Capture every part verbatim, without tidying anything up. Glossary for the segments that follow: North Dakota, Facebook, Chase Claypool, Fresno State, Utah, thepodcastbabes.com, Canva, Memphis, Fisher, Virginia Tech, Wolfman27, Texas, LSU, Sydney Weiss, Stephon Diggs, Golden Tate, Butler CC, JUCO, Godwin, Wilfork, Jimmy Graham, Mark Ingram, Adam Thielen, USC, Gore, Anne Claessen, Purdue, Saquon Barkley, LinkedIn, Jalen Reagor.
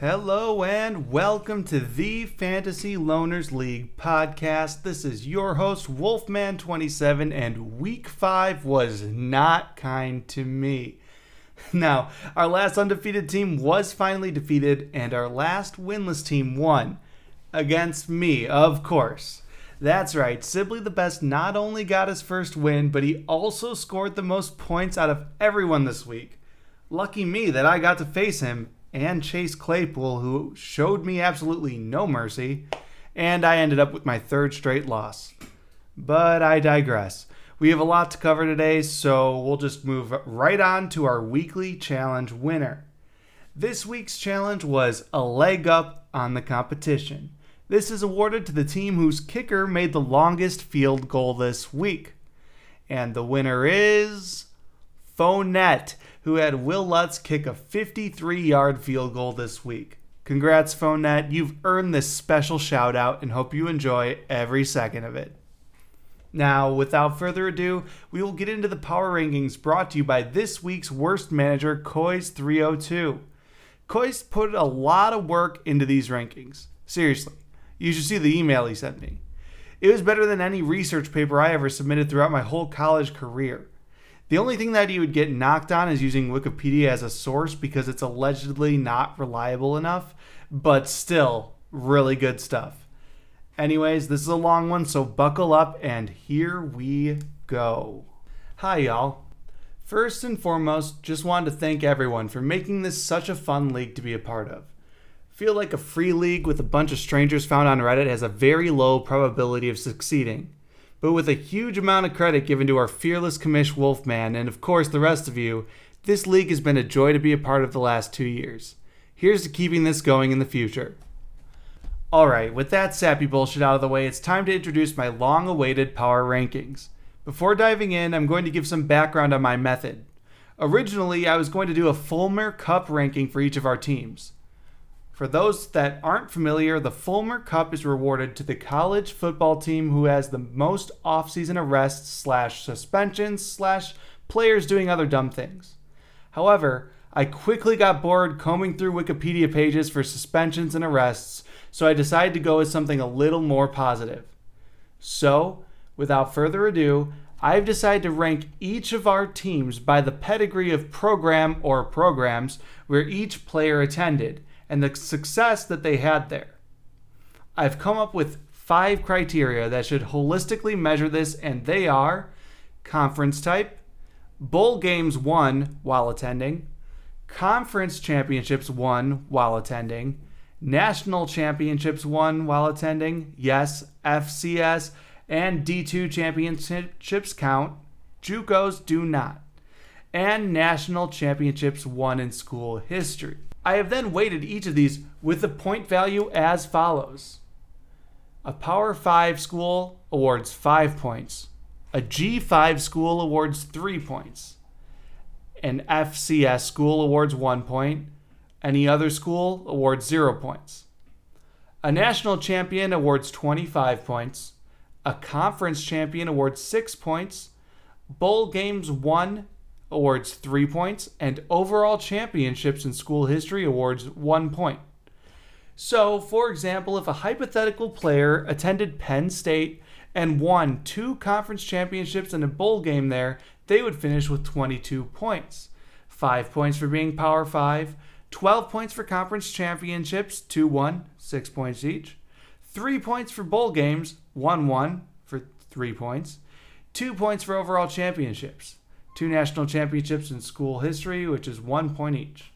Hello and welcome to the Fantasy Loners League podcast. This is your host, Wolfman twenty-seven, and week five was not kind to me. Now, our last undefeated team was finally defeated, and our last winless team won. Against me, of course. That's right, Sibley the Best not only got his first win, but he also scored the most points out of everyone this week. Lucky me that I got to face him and Chase Claypool, who showed me absolutely no mercy, and I ended up with my third straight loss. But I digress. We have a lot to cover today, so we'll just move right on to our weekly challenge winner. This week's challenge was a leg up on the competition. This is awarded to the team whose kicker made the longest field goal this week. And the winner is Phonnet, who had Will Lutz kick a fifty-three-yard field goal this week. Congrats, Phonnet. You've earned this special shout-out and hope you enjoy every second of it. Now, without further ado, we will get into the power rankings brought to you by this week's worst manager, C O Y S three oh two. C O Y S put a lot of work into these rankings. Seriously, you should see the email he sent me. It was better than any research paper I ever submitted throughout my whole college career. The only thing that he would get knocked on is using Wikipedia as a source because it's allegedly not reliable enough, but still, really good stuff. Anyways, this is a long one, so buckle up, and here we go. Hi, y'all. First and foremost, just wanted to thank everyone for making this such a fun league to be a part of. Feel like a free league with a bunch of strangers found on Reddit has a very low probability of succeeding, but with a huge amount of credit given to our fearless commish Wolfman and of course the rest of you, this league has been a joy to be a part of the last two years. Here's to keeping this going in the future. Alright, with that sappy bullshit out of the way, it's time to introduce my long-awaited power rankings. Before diving in, I'm going to give some background on my method. Originally, I was going to do a Fulmer Cup ranking for each of our teams. For those that aren't familiar, the Fulmer Cup is rewarded to the college football team who has the most offseason arrests slash suspensions slash players doing other dumb things. However, I quickly got bored combing through Wikipedia pages for suspensions and arrests, so I decided to go with something a little more positive. So, without further ado, I've decided to rank each of our teams by the pedigree of program or programs where each player attended, and the success that they had there. I've come up with five criteria that should holistically measure this, and they are conference type, bowl games won while attending, conference championships won while attending, national championships won while attending, yes, F C S, and D two championships count, JUCOs do not, and national championships won in school history. I have then weighted each of these with the point value as follows. A Power five school awards five points. A G five school awards three points. An F C S school awards one point. Any other school awards zero points. A national champion awards twenty-five points. A conference champion awards six points. Bowl games won awards three points, and overall championships in school history awards one point. So, for example, if a hypothetical player attended Penn State and won two conference championships and a bowl game there, they would finish with twenty-two points. five points for being Power five, twelve points for conference championships, two one, six points each, three points for bowl games, one one for three points, two points for overall championships, two national championships in school history, which is one point each.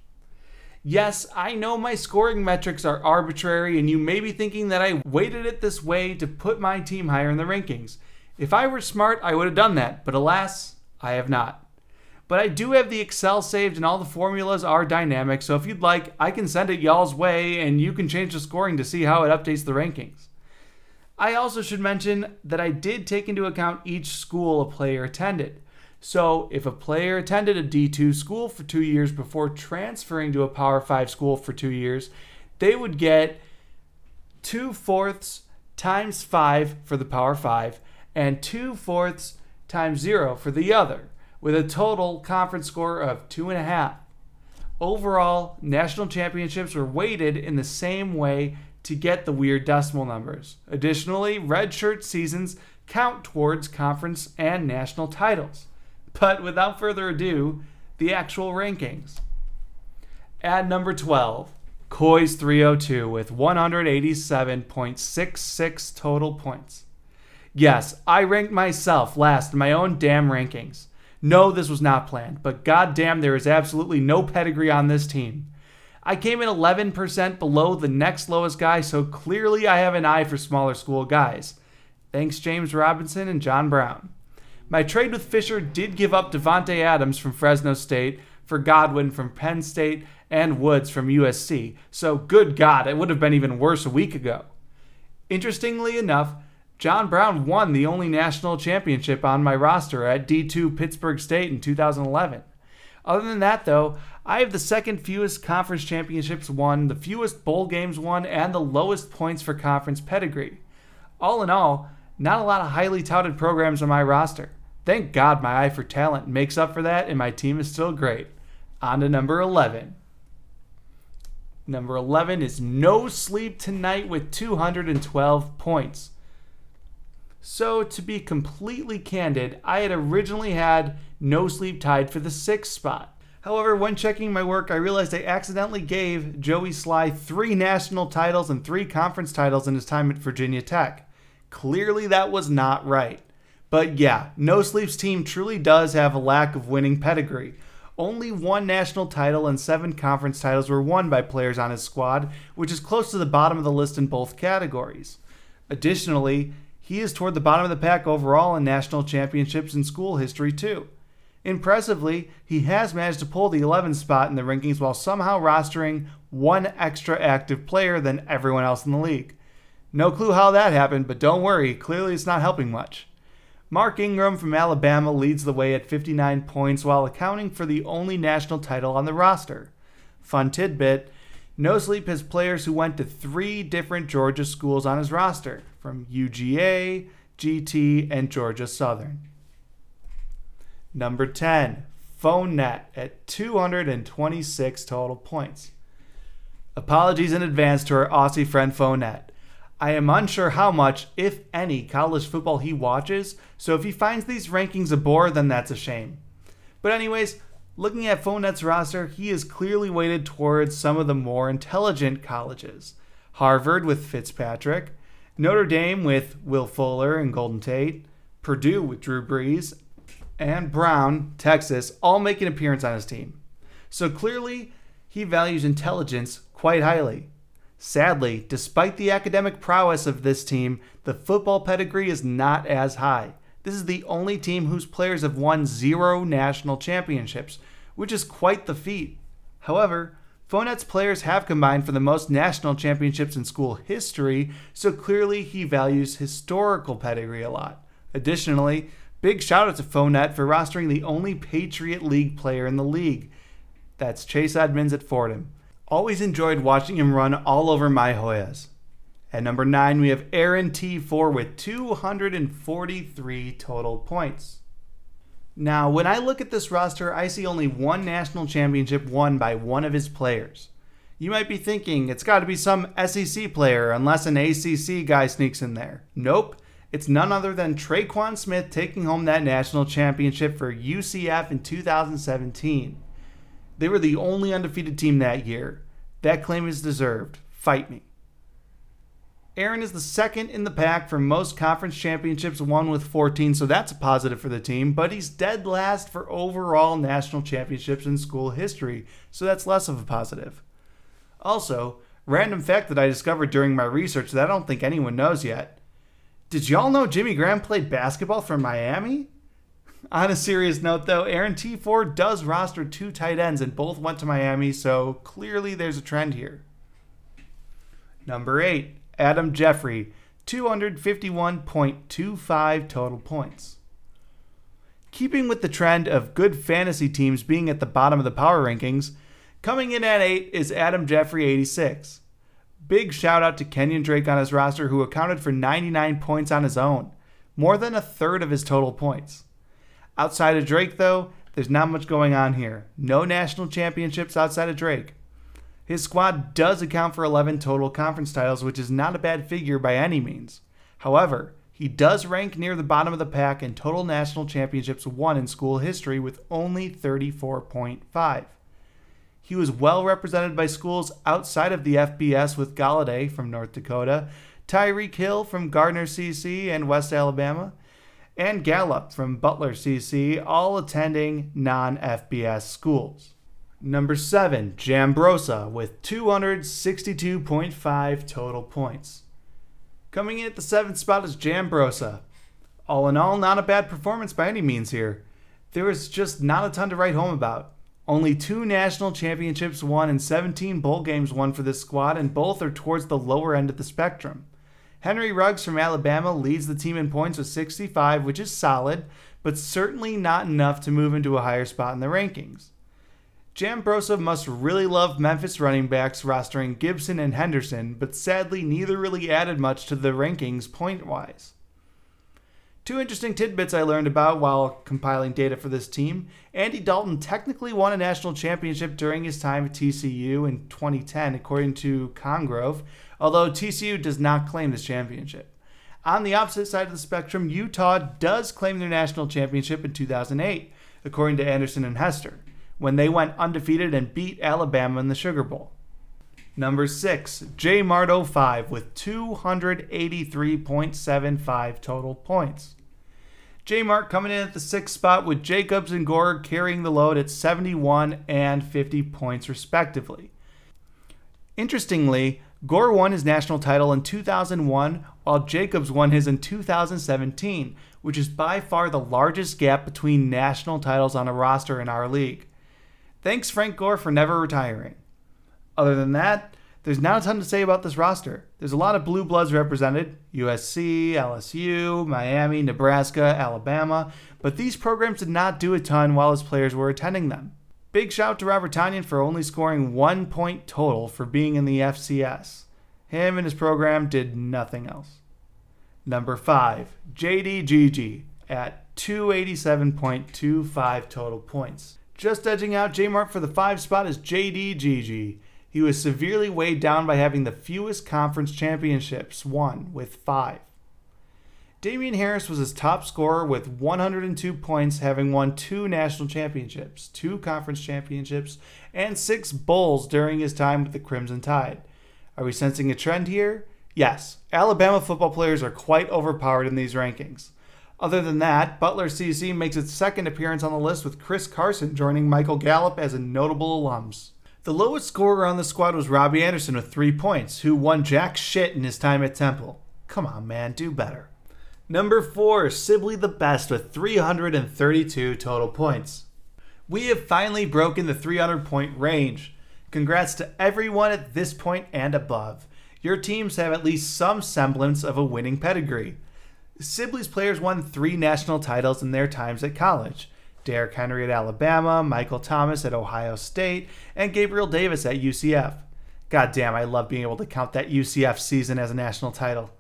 Yes, I know my scoring metrics are arbitrary, and you may be thinking that I weighted it this way to put my team higher in the rankings. If I were smart, I would have done that, but alas, I have not. But I do have the Excel saved, and all the formulas are dynamic, so if you'd like, I can send it y'all's way, and you can change the scoring to see how it updates the rankings. I also should mention that I did take into account each school a player attended. So, if a player attended a D two school for two years before transferring to a Power five school for two years, they would get two fourths times five for the Power five and two fourths times zero for the other, with a total conference score of two point five. Overall, national championships were weighted in the same way to get the weird decimal numbers. Additionally, redshirt seasons count towards conference and national titles. But without further ado, the actual rankings. At number twelve, C O Y S three oh two with one eighty-seven point six six total points. Yes, I ranked myself last in my own damn rankings. No, this was not planned, but goddamn, there is absolutely no pedigree on this team. I came in eleven percent below the next lowest guy, so clearly I have an eye for smaller school guys. Thanks, James Robinson and John Brown. My trade with Fisher did give up Davante Adams from Fresno State for Godwin from Penn State and Woods from U S C, so good God, it would have been even worse a week ago. Interestingly enough, John Brown won the only national championship on my roster at D two Pittsburgh State in two thousand eleven. Other than that, though, I have the second fewest conference championships won, the fewest bowl games won, and the lowest points for conference pedigree. All in all, not a lot of highly touted programs on my roster. Thank God my eye for talent makes up for that, and my team is still great. On to number eleven. Number eleven is No Sleep Tonight with two hundred twelve points. So, to be completely candid, I had originally had No Sleep tied for the sixth spot. However, when checking my work, I realized I accidentally gave Joey Sly three national titles and three conference titles in his time at Virginia Tech. Clearly, that was not right. But yeah, No Sleep's team truly does have a lack of winning pedigree. Only one national title and seven conference titles were won by players on his squad, which is close to the bottom of the list in both categories. Additionally, he is toward the bottom of the pack overall in national championships and school history, too. Impressively, he has managed to pull the eleventh spot in the rankings while somehow rostering one extra active player than everyone else in the league. No clue how that happened, but don't worry, clearly it's not helping much. Mark Ingram from Alabama leads the way at fifty-nine points while accounting for the only national title on the roster. Fun tidbit, No Sleep has players who went to three different Georgia schools on his roster, from U G A, G T, and Georgia Southern. Number ten, Phonnet at two hundred twenty-six total points. Apologies in advance to our Aussie friend Phonnet. I am unsure how much, if any, college football he watches, so if he finds these rankings a bore, then that's a shame. But anyways, looking at Phonet's roster, he is clearly weighted towards some of the more intelligent colleges. Harvard with Fitzpatrick, Notre Dame with Will Fuller and Golden Tate, Purdue with Drew Brees, and Brown, Texas, all make an appearance on his team. So clearly, he values intelligence quite highly. Sadly, despite the academic prowess of this team, the football pedigree is not as high. This is the only team whose players have won zero national championships, which is quite the feat. However, Phonnet's players have combined for the most national championships in school history, so clearly he values historical pedigree a lot. Additionally, big shout out to Phonnet for rostering the only Patriot League player in the league. That's Chase Edmonds at Fordham. Always enjoyed watching him run all over my Hoyas. At number nine, we have Aaron T four with two hundred forty-three total points. Now, when I look at this roster, I see only one national championship won by one of his players. You might be thinking, it's got to be some S E C player unless an A C C guy sneaks in there. Nope, it's none other than Traquan Smith taking home that national championship for U C F in two thousand seventeen. They were the only undefeated team that year. That claim is deserved. Fight me. Aaron is the second in the pack for most conference championships won with fourteen, so that's a positive for the team, but he's dead last for overall national championships in school history, so that's less of a positive. Also, random fact that I discovered during my research that I don't think anyone knows yet. Did y'all know Jimmy Graham played basketball for Miami? On a serious note though, Aaron T four does roster two tight ends and both went to Miami, so clearly there's a trend here. Number eight. Adam Jeffrey, two hundred fifty-one point two five total points. Keeping with the trend of good fantasy teams being at the bottom of the power rankings, coming in at eight is Adam Jeffrey, eighty-six. Big shout out to Kenyon Drake on his roster, who accounted for ninety-nine points on his own, more than a third of his total points. Outside of Drake, though, There's not much going on here. No national championships outside of Drake. His squad does account for eleven total conference titles, which is not a bad figure by any means. However, he does rank near the bottom of the pack in total national championships won in school history with only thirty-four point five. He was well represented by schools outside of the F B S with Galladay from North Dakota, Tyreek Hill from Gardner C C and West Alabama, and Gallup from Butler C C, all attending non-F B S schools. Number seven, Jambrosa with two hundred sixty-two point five total points. Coming in at the seventh spot is Jambrosa. All in all, not a bad performance by any means here. There was just not a ton to write home about. Only two national championships won and seventeen bowl games won for this squad, and both are towards the lower end of the spectrum. Henry Ruggs from Alabama leads the team in points with sixty-five, which is solid, but certainly not enough to move into a higher spot in the rankings. Jambrosa must really love Memphis running backs rostering Gibson and Henderson, but sadly neither really added much to the rankings point-wise. Two interesting tidbits I learned about while compiling data for this team. Andy Dalton technically won a national championship during his time at T C U in twenty ten, according to Congrove, although T C U does not claim this championship. On the opposite side of the spectrum, Utah does claim their national championship in two thousand eight, according to Anderson and Hester, when they went undefeated and beat Alabama in the Sugar Bowl. Number six, J Mart oh five with two hundred eighty-three point seven five total points. J Mart coming in at the sixth spot with Jacobs and Gore carrying the load at seventy-one and fifty points respectively. Interestingly, Gore won his national title in two thousand one while Jacobs won his in two thousand seventeen, which is by far the largest gap between national titles on a roster in our league. Thanks Frank Gore for never retiring. Other than that, there's not a ton to say about this roster. There's a lot of blue bloods represented, U S C, L S U, Miami, Nebraska, Alabama, but these programs did not do a ton while his players were attending them. Big shout to Robert Tonyan for only scoring one point total for being in the F C S. Him and his program did nothing else. Number five, J D G G at two hundred eighty-seven point two five total points. Just edging out J Mart for the five spot is J D G G. He was severely weighed down by having the fewest conference championships won, with five. Damian Harris was his top scorer with one hundred two points, having won two national championships, two conference championships, and six bowls during his time with the Crimson Tide. Are we sensing a trend here? Yes, Alabama football players are quite overpowered in these rankings. Other than that, Butler C C makes its second appearance on the list with Chris Carson joining Michael Gallup as a notable alums. The lowest scorer on the squad was Robbie Anderson with three points, who won jack shit in his time at Temple. Come on, man, do better. Number four, Sibley the Best with three hundred thirty-two total points. We have finally broken the three hundred point range. Congrats to everyone at this point and above. Your teams have at least some semblance of a winning pedigree. Sibley's players won three national titles in their times at college. Derrick Henry at Alabama, Michael Thomas at Ohio State, and Gabriel Davis at U C F. Goddamn, I love being able to count that U C F season as a national title.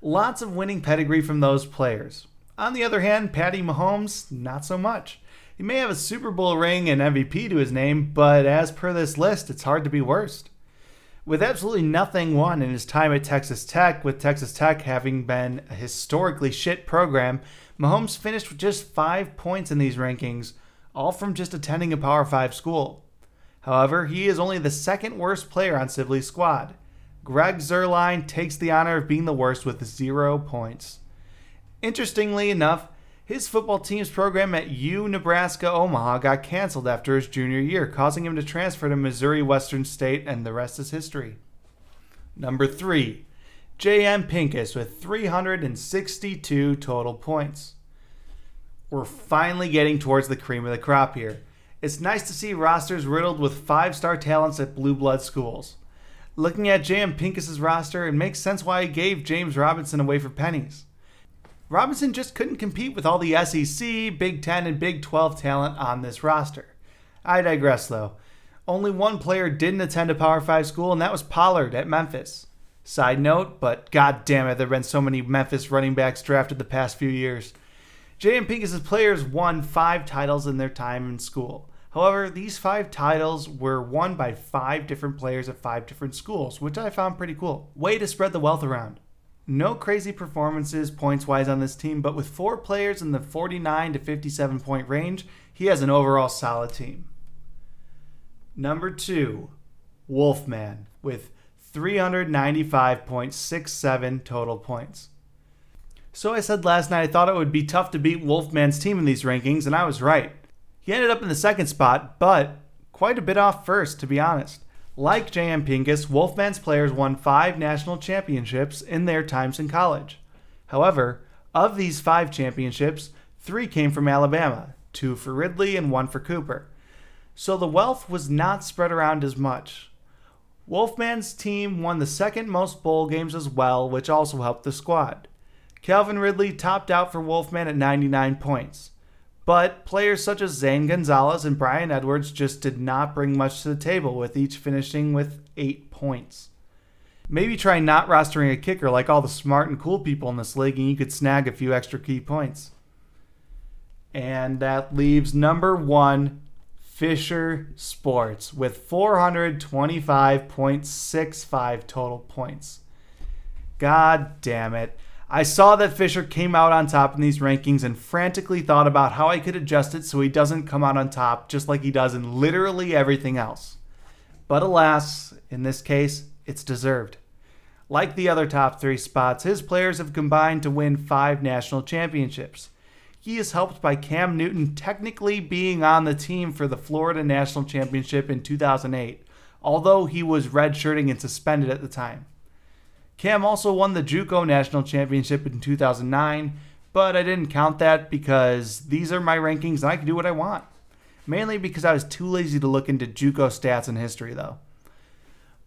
Lots of winning pedigree from those players. On the other hand, Patty Mahomes, not so much. He may have a Super Bowl ring and M V P to his name, but as per this list, it's hard to be worst. With absolutely nothing won in his time at Texas Tech, with Texas Tech having been a historically shit program, Mahomes finished with just five points in these rankings, all from just attending a Power five school. However, he is only the second worst player on Sibley's squad. Greg Zuerlein takes the honor of being the worst with zero points. Interestingly enough, his football team's program at U Nebraska Omaha got canceled after his junior year, causing him to transfer to Missouri Western State, and the rest is history. Number three, J M Pincus with three hundred sixty-two total points. We're finally getting towards the cream of the crop here. It's nice to see rosters riddled with five-star talents at blue blood schools. Looking at J M Pincus's roster, it makes sense why he gave James Robinson away for pennies. Robinson just couldn't compete with all the S E C, Big Ten, and Big twelve talent on this roster. I digress, though. Only one player didn't attend a Power five school, and that was Pollard at Memphis. Side note, but goddammit, there have been so many Memphis running backs drafted the past few years. J M Pincus's players won five titles in their time in school. However, these five titles were won by five different players at five different schools, which I found pretty cool. Way to spread the wealth around. No crazy performances points-wise on this team, but with four players in the forty-nine to fifty-seven point range, he has an overall solid team. Number two, Wolfman, with three hundred ninety-five point six seven total points. So I said last night I thought it would be tough to beat Wolfman's team in these rankings, and I was right. He ended up in the second spot, but quite a bit off first, to be honest. Like J M Pincus, Wolfman's players won five national championships in their times in college. However, of these five championships, three came from Alabama, two for Ridley and one for Cooper. So the wealth was not spread around as much. Wolfman's team won the second most bowl games as well, which also helped the squad. Calvin Ridley topped out for Wolfman at ninety-nine points. But players such as Zane Gonzalez and Brian Edwards just did not bring much to the table, with each finishing with eight points. Maybe try not rostering a kicker like all the smart and cool people in this league, and you could snag a few extra key points. And that leaves number one, Fisher Sports, with four hundred twenty-five point six five total points. God damn it. I saw that Fisher came out on top in these rankings and frantically thought about how I could adjust it so he doesn't come out on top just like he does in literally everything else. But alas, in this case, it's deserved. Like the other top three spots, his players have combined to win five national championships. He is helped by Cam Newton technically being on the team for the Florida National Championship in two thousand eight, although he was redshirting and suspended at the time. Cam also won the JUCO National Championship in two thousand nine, but I didn't count that because these are my rankings and I can do what I want. Mainly because I was too lazy to look into JUCO stats and history, though.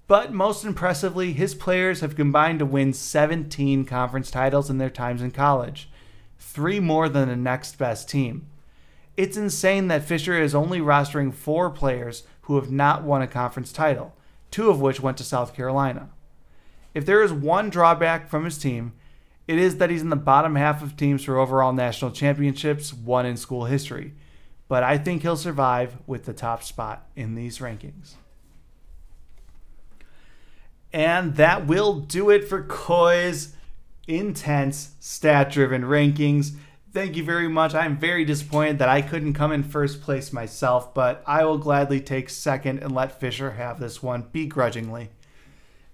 But most impressively, his players have combined to win seventeen conference titles in their times in college, three more than the next best team. It's insane that Fisher is only rostering four players who have not won a conference title, two of which went to South Carolina. If there is one drawback from his team, it is that he's in the bottom half of teams for overall national championships won in school history. But I think he'll survive with the top spot in these rankings. And that will do it for C O Y S Intense Stat-Driven Rankings. Thank you very much. I'm very disappointed that I couldn't come in first place myself, but I will gladly take second and let Fisher have this one begrudgingly.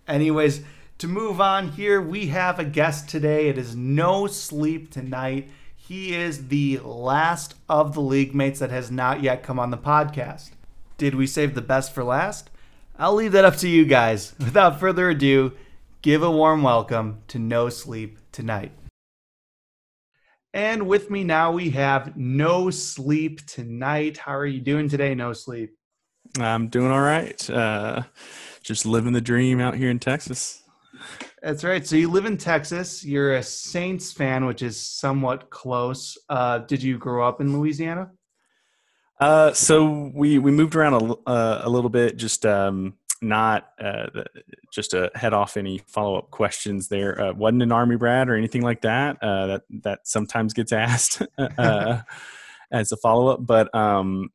Anyways, to move on here, we have a guest today. It is No Sleep Tonight. He is the last of the league mates that has not yet come on the podcast. Did we save the best for last? I'll leave that up to you guys. Without further ado, give a warm welcome to No Sleep Tonight. And with me now we have No Sleep Tonight. How are you doing today, No Sleep? I'm doing all right. Uh... Just living the dream out here in Texas. That's right. So you live in Texas. You're a Saints fan, which is somewhat close. Uh, did you grow up in Louisiana? Uh, so we, we moved around a, uh, a little bit, just um, not uh, just to head off any follow-up questions there. Uh, wasn't an Army brat or anything like that. Uh, that, that sometimes gets asked uh, as a follow-up. But um,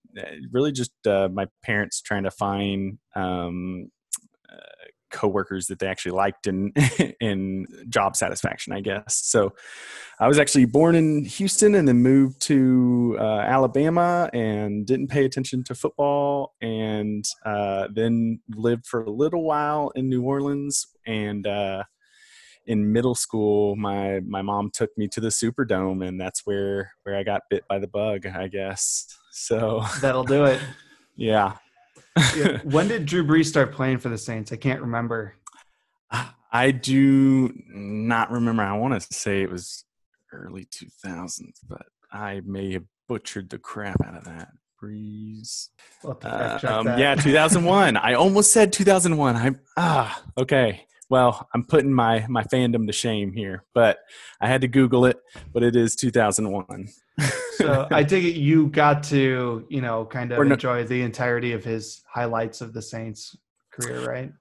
really just uh, my parents trying to find um, – coworkers that they actually liked and in job satisfaction, I guess. So I was actually born in Houston and then moved to uh, Alabama and didn't pay attention to football, and uh, then lived for a little while in New Orleans. And uh, in middle school, my, my mom took me to the Superdome, and that's where, where I got bit by the bug, I guess. So that'll do it. Yeah. Yeah. When did Drew Brees start playing for the Saints? I can't remember. I do not remember. I want to say it was early two thousands, but I may have butchered the crap out of that. Brees. We'll uh, um, that. Yeah, two thousand one. I almost said two thousand one. I'm ah okay. Well, I'm putting my my fandom to shame here, but I had to Google it. But it is two thousand one. So I take it you got to, you know, kind of no, enjoy the entirety of his highlights of the Saints career, right?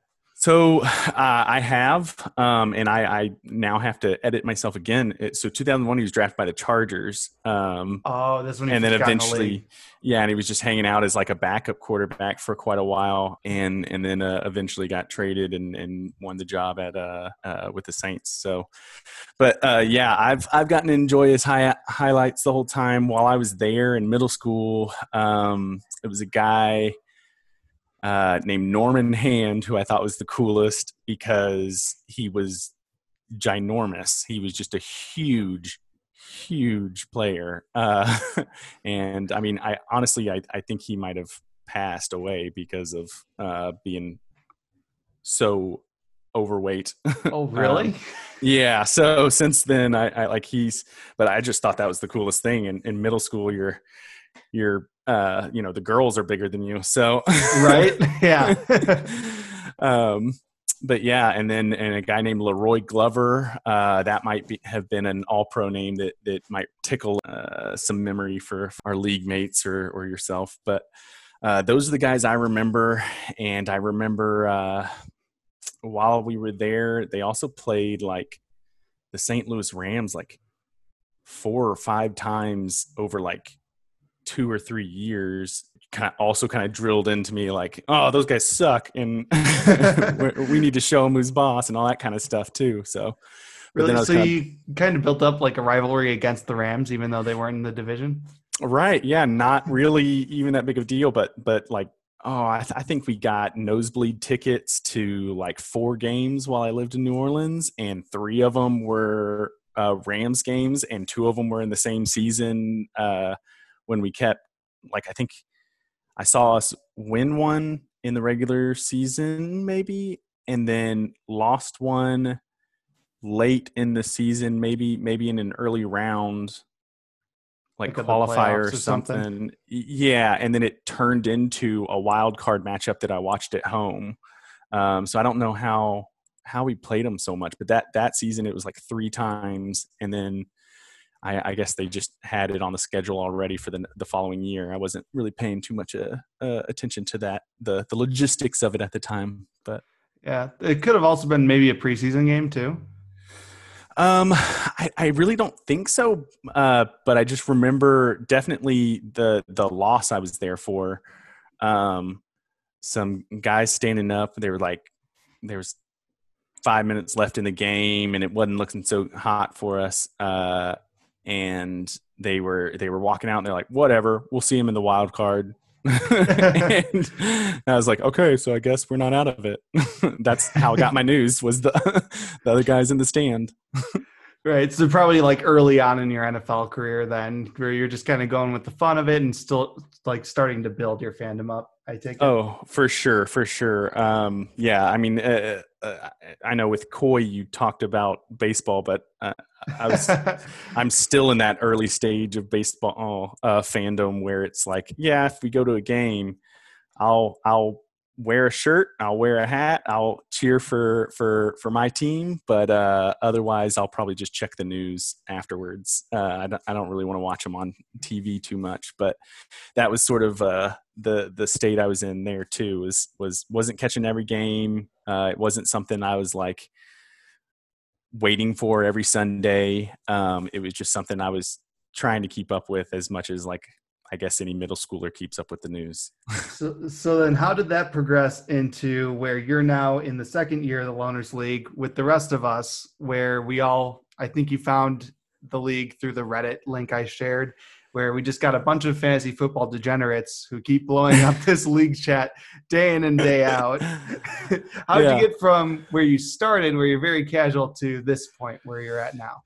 So uh, I have, um, and I, I now have to edit myself again. It, so two thousand one, he was drafted by the Chargers. Um, oh, that's when he and then eventually, the yeah, and he was just hanging out as like a backup quarterback for quite a while, and and then uh, eventually got traded and, and won the job at uh, uh with the Saints. So, but uh, yeah, I've I've gotten to enjoy his high, highlights the whole time while I was there in middle school. Um, it was a guy. Uh, named Norman Hand, who I thought was the coolest because he was ginormous. He was just a huge, huge player. Uh, and I mean, I honestly, I, I think he might have passed away because of uh, being so overweight. Oh, really? um, yeah. So since then, I, I like he's, but I just thought that was the coolest thing. And in, in middle school, you're, you're, Uh, you know, the girls are bigger than you. So, right. Yeah. um, but yeah. And then, and a guy named Leroy Glover, uh, that might be, have been an all pro name that, that might tickle, uh, some memory for our league mates or, or yourself. But, uh, those are the guys I remember. And I remember, uh, while we were there, they also played like the Saint Louis Rams, like four or five times over like two or three years, kind of also kind of drilled into me like, oh, those guys suck. And we need to show them who's boss and all that kind of stuff too. So, really? So kind of, you kind of built up like a rivalry against the Rams, even though they weren't in the division. Right. Yeah. Not really even that big of a deal, but, but like, oh, I, th- I think we got nosebleed tickets to like four games while I lived in New Orleans. And three of them were uh, Rams games. And two of them were in the same season. Uh, when we kept, like, I think I saw us win one in the regular season maybe, and then lost one late in the season, maybe, maybe in an early round, like, like qualifier or something. or something. Yeah. And then it turned into a wild card matchup that I watched at home. Um, so I don't know how, how we played them so much, but that, that season it was like three times. And then, I, I guess they just had it on the schedule already for the the following year. I wasn't really paying too much uh, uh, attention to that, the the logistics of it at the time. But yeah, it could have also been maybe a preseason game too. Um, I, I really don't think so. Uh, but I just remember definitely the the loss I was there for. Um, some guys standing up. They were like, there was five minutes left in the game, and it wasn't looking so hot for us. Uh. And they were they were walking out, and they're like, "Whatever, we'll see him in the wild card." And I was like, "Okay, so I guess we're not out of it." That's how I got my news, was the the other guys in the stand. Right, so probably like early on in your N F L career, then, where you're just kind of going with the fun of it and still like starting to build your fandom up. I take it. Oh, for sure, for sure. Um, yeah, I mean, uh, uh, I know with Coy you talked about baseball, but uh, I was, I'm still in that early stage of baseball uh, fandom where it's like, yeah, if we go to a game, I'll I'll wear a shirt, I'll wear a hat, I'll cheer for for for my team, but uh, otherwise I'll probably just check the news afterwards. Uh, I don't I don't really want to watch them on T V too much, but that was sort of uh, the the state I was in there too. Was was wasn't catching every game. Uh, it wasn't something I was like waiting for every Sunday. Um, it was just something I was trying to keep up with as much as like, I guess, any middle schooler keeps up with the news. so, so then how did that progress into where you're now in the second year of the Loners League with the rest of us, where we all, I think you found the league through the Reddit link I shared, where we just got a bunch of fantasy football degenerates who keep blowing up this league chat day in and day out. How did yeah. you get from where you started, where you're very casual, to this point where you're at now?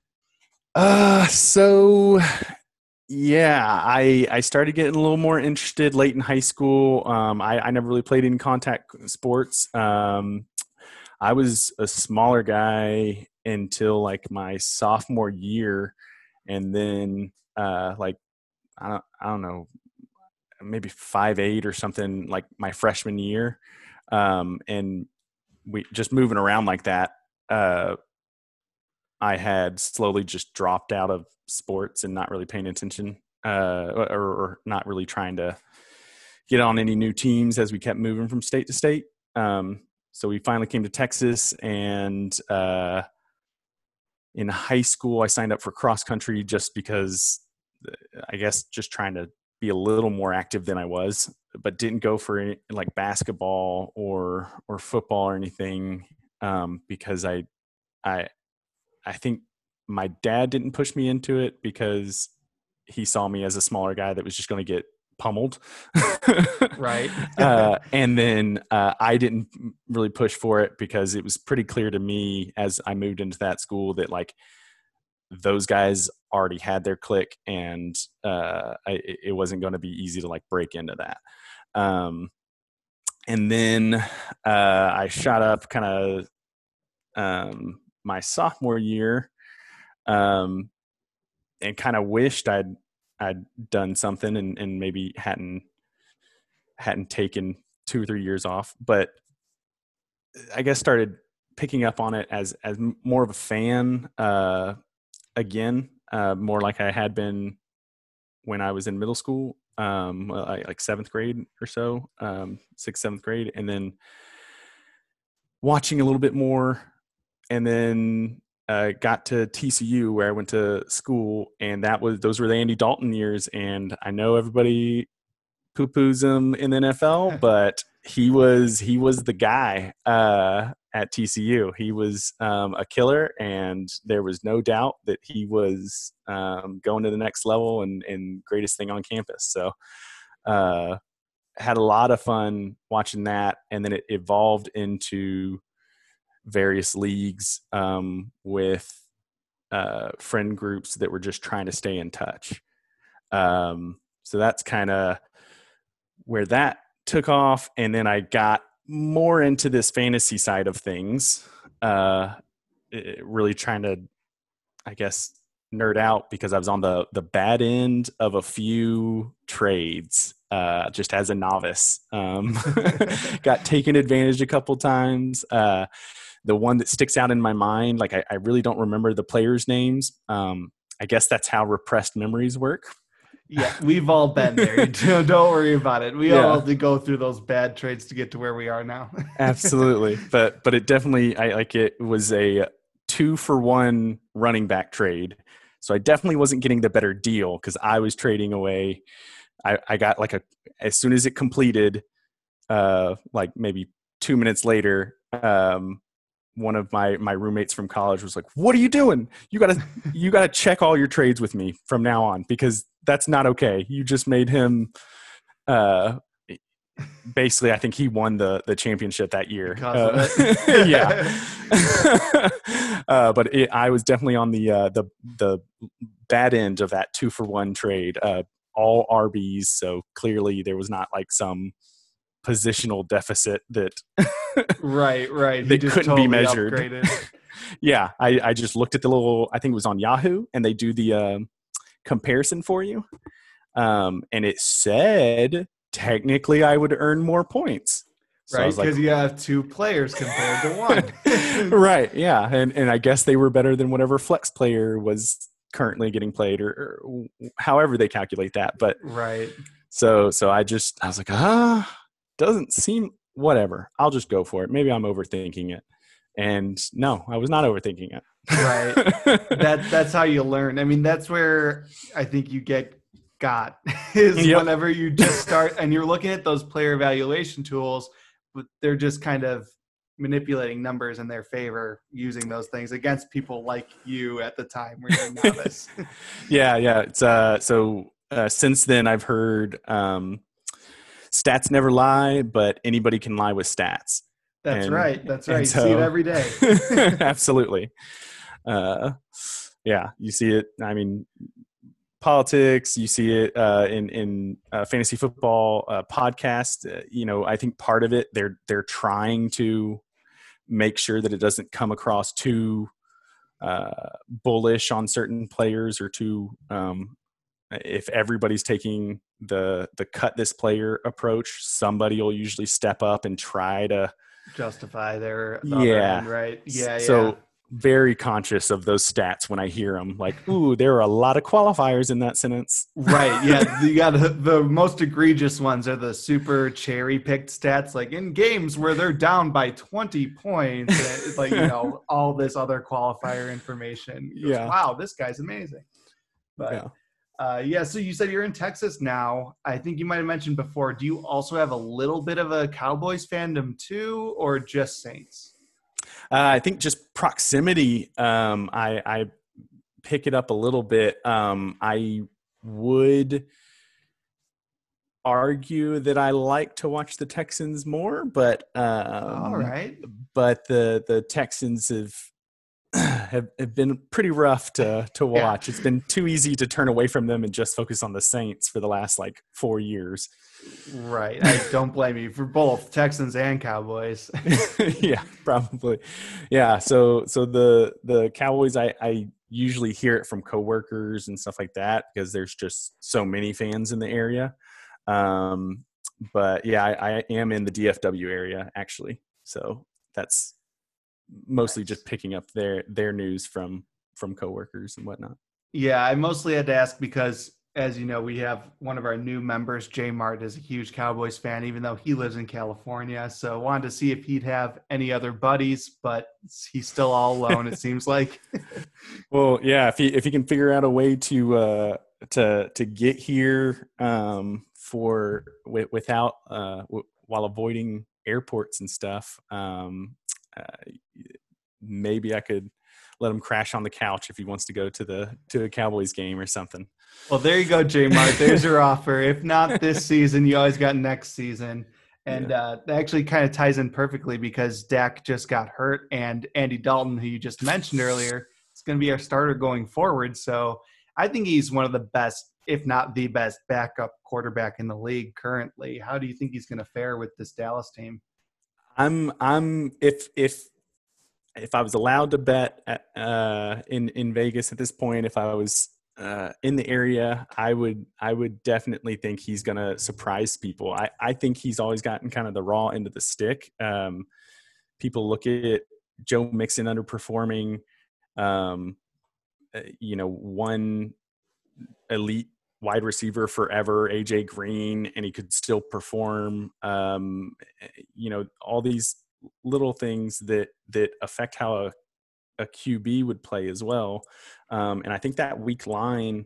Uh, so... Yeah, I, I started getting a little more interested late in high school. Um, I, I never really played in contact sports. Um, I was a smaller guy until like my sophomore year. And then uh, like, I don't, I don't know, maybe five eight or something like my freshman year. Um, and we just moving around like that. Uh, I had slowly just dropped out of sports and not really paying attention uh or, or not really trying to get on any new teams as we kept moving from state to state. Um So we finally came to Texas, and uh, in high school, I signed up for cross country just because I guess just trying to be a little more active than I was, but didn't go for any, like basketball or, or football or anything. Um, because I, I, I think my dad didn't push me into it because he saw me as a smaller guy that was just going to get pummeled. Right. uh, and then uh, I didn't really push for it because it was pretty clear to me as I moved into that school that like those guys already had their click, and uh, I, it wasn't going to be easy to like break into that. Um, and then uh, I shot up kind of um, my sophomore year um, and kind of wished I'd, I'd done something and, and maybe hadn't, hadn't taken two or three years off, but I guess started picking up on it as, as more of a fan, uh, again, uh, more like I had been when I was in middle school, um, like seventh grade or so, um, sixth, seventh grade, and then watching a little bit more, and then Uh, got to T C U where I went to school, and that was those were the Andy Dalton years. And I know everybody poo-poos him in the N F L, but he was he was the guy uh, at T C U. He was um, a killer, and there was no doubt that he was um, going to the next level and, and greatest thing on campus. So uh, had a lot of fun watching that, and then it evolved into various leagues um, with uh, friend groups that were just trying to stay in touch. Um, so that's kind of where that took off. And then I got more into this fantasy side of things, uh, it, really trying to, I guess, nerd out because I was on the, the bad end of a few trades uh, just as a novice. Um, got taken advantage a couple times. Uh, The one that sticks out in my mind, like I, I really don't remember the players' names. Um, I guess that's how repressed memories work. Yeah, we've all been there. Don't worry about it. We yeah. all have to go through those bad trades to get to where we are now. Absolutely, but but it definitely, I like it was a two for one running back trade. So I definitely wasn't getting the better deal because I was trading away. I, I got like a as soon as it completed, uh, like maybe two minutes later. Um, one of my, my roommates from college was like, what are you doing? You gotta, you gotta check all your trades with me from now on, because that's not okay. You just made him, uh, basically, I think he won the, the championship that year. Uh, yeah. uh, but it, I was definitely on the, uh, the, the bad end of that two for one trade, uh, all R Bs. So clearly there was not like some positional deficit that right right that couldn't totally be measured. yeah I, I just looked at the little, I think it was on Yahoo, and they do the um, comparison for you, um, and it said technically I would earn more points, so right, because like, you have two players compared to one. Right, yeah, and and I guess they were better than whatever flex player was currently getting played, or, or however they calculate that, but right. So so I just I was like ah doesn't seem whatever. I'll just go for it. Maybe I'm overthinking it. And no, I was not overthinking it. Right. That that's how you learn. I mean, that's where I think you get got is yep. whenever you just start and you're looking at those player evaluation tools, but they're just kind of manipulating numbers in their favor using those things against people like you at the time where you're a novice. yeah, yeah. It's uh so uh, since then I've heard um stats never lie, but anybody can lie with stats. That's and, right. That's right. So, you see it every day. Absolutely. Uh, yeah, you see it. I mean, politics, you see it uh, in, in uh, fantasy football uh, podcast. Uh, you know, I think part of it, they're, they're trying to make sure that it doesn't come across too uh, bullish on certain players or too um, – if everybody's taking the the cut this player approach, somebody will usually step up and try to justify their the yeah. other end, right? Yeah. So yeah. very conscious of those stats when I hear them. Like, ooh, there are a lot of qualifiers in that sentence. Right. Yeah. You got the, the most egregious ones are the super cherry picked stats, like in games where they're down by twenty points. It's like, you know, all this other qualifier information. Goes, yeah. Wow, this guy's amazing. But yeah. Uh, yeah, so you said you're in Texas now. I think you might have mentioned before, do you also have a little bit of a Cowboys fandom too, or just Saints? Uh, I think just proximity. Um, I, I pick it up a little bit. Um, I would argue that I like to watch the Texans more, but um, all right. But the the Texans have. Have, have been pretty rough to to watch. Yeah. It's been too easy to turn away from them and just focus on the Saints for the last like four years. Right. I don't blame you for both Texans and Cowboys. Yeah, probably. Yeah. So so the the Cowboys, I I usually hear it from coworkers and stuff like that because there's just so many fans in the area. Um, but yeah, I, I am in the D F W area actually, so that's. Mostly nice. Just picking up their, their news from, from coworkers and whatnot. Yeah. I mostly had to ask because, as you know, we have one of our new members, Jay Martin, is a huge Cowboys fan, even though he lives in California. So wanted to see if he'd have any other buddies, but he's still all alone. It seems like, well, yeah, if he, if he can figure out a way to, uh, to, to get here, um, for w- without, uh, w- while avoiding airports and stuff, um, Uh, maybe I could let him crash on the couch if he wants to go to the to a Cowboys game or something. Well, there you go, J-Mart. There's your offer. If not this season, you always got next season. And yeah. uh, that actually kind of ties in perfectly because Dak just got hurt, and Andy Dalton, who you just mentioned earlier, is going to be our starter going forward. So I think he's one of the best, if not the best, backup quarterback in the league currently. How do you think he's going to fare with this Dallas team? I'm, I'm, if, if, if I was allowed to bet, at, uh, in, in Vegas at this point, if I was, uh, in the area, I would, I would definitely think he's going to surprise people. I, I think he's always gotten kind of the raw end of the stick. Um, people look at Joe Mixon underperforming, um, you know, one elite wide receiver forever, A J Green, and he could still perform. Um, you know, all these little things that that affect how a, a Q B would play as well. Um, and I think that weak line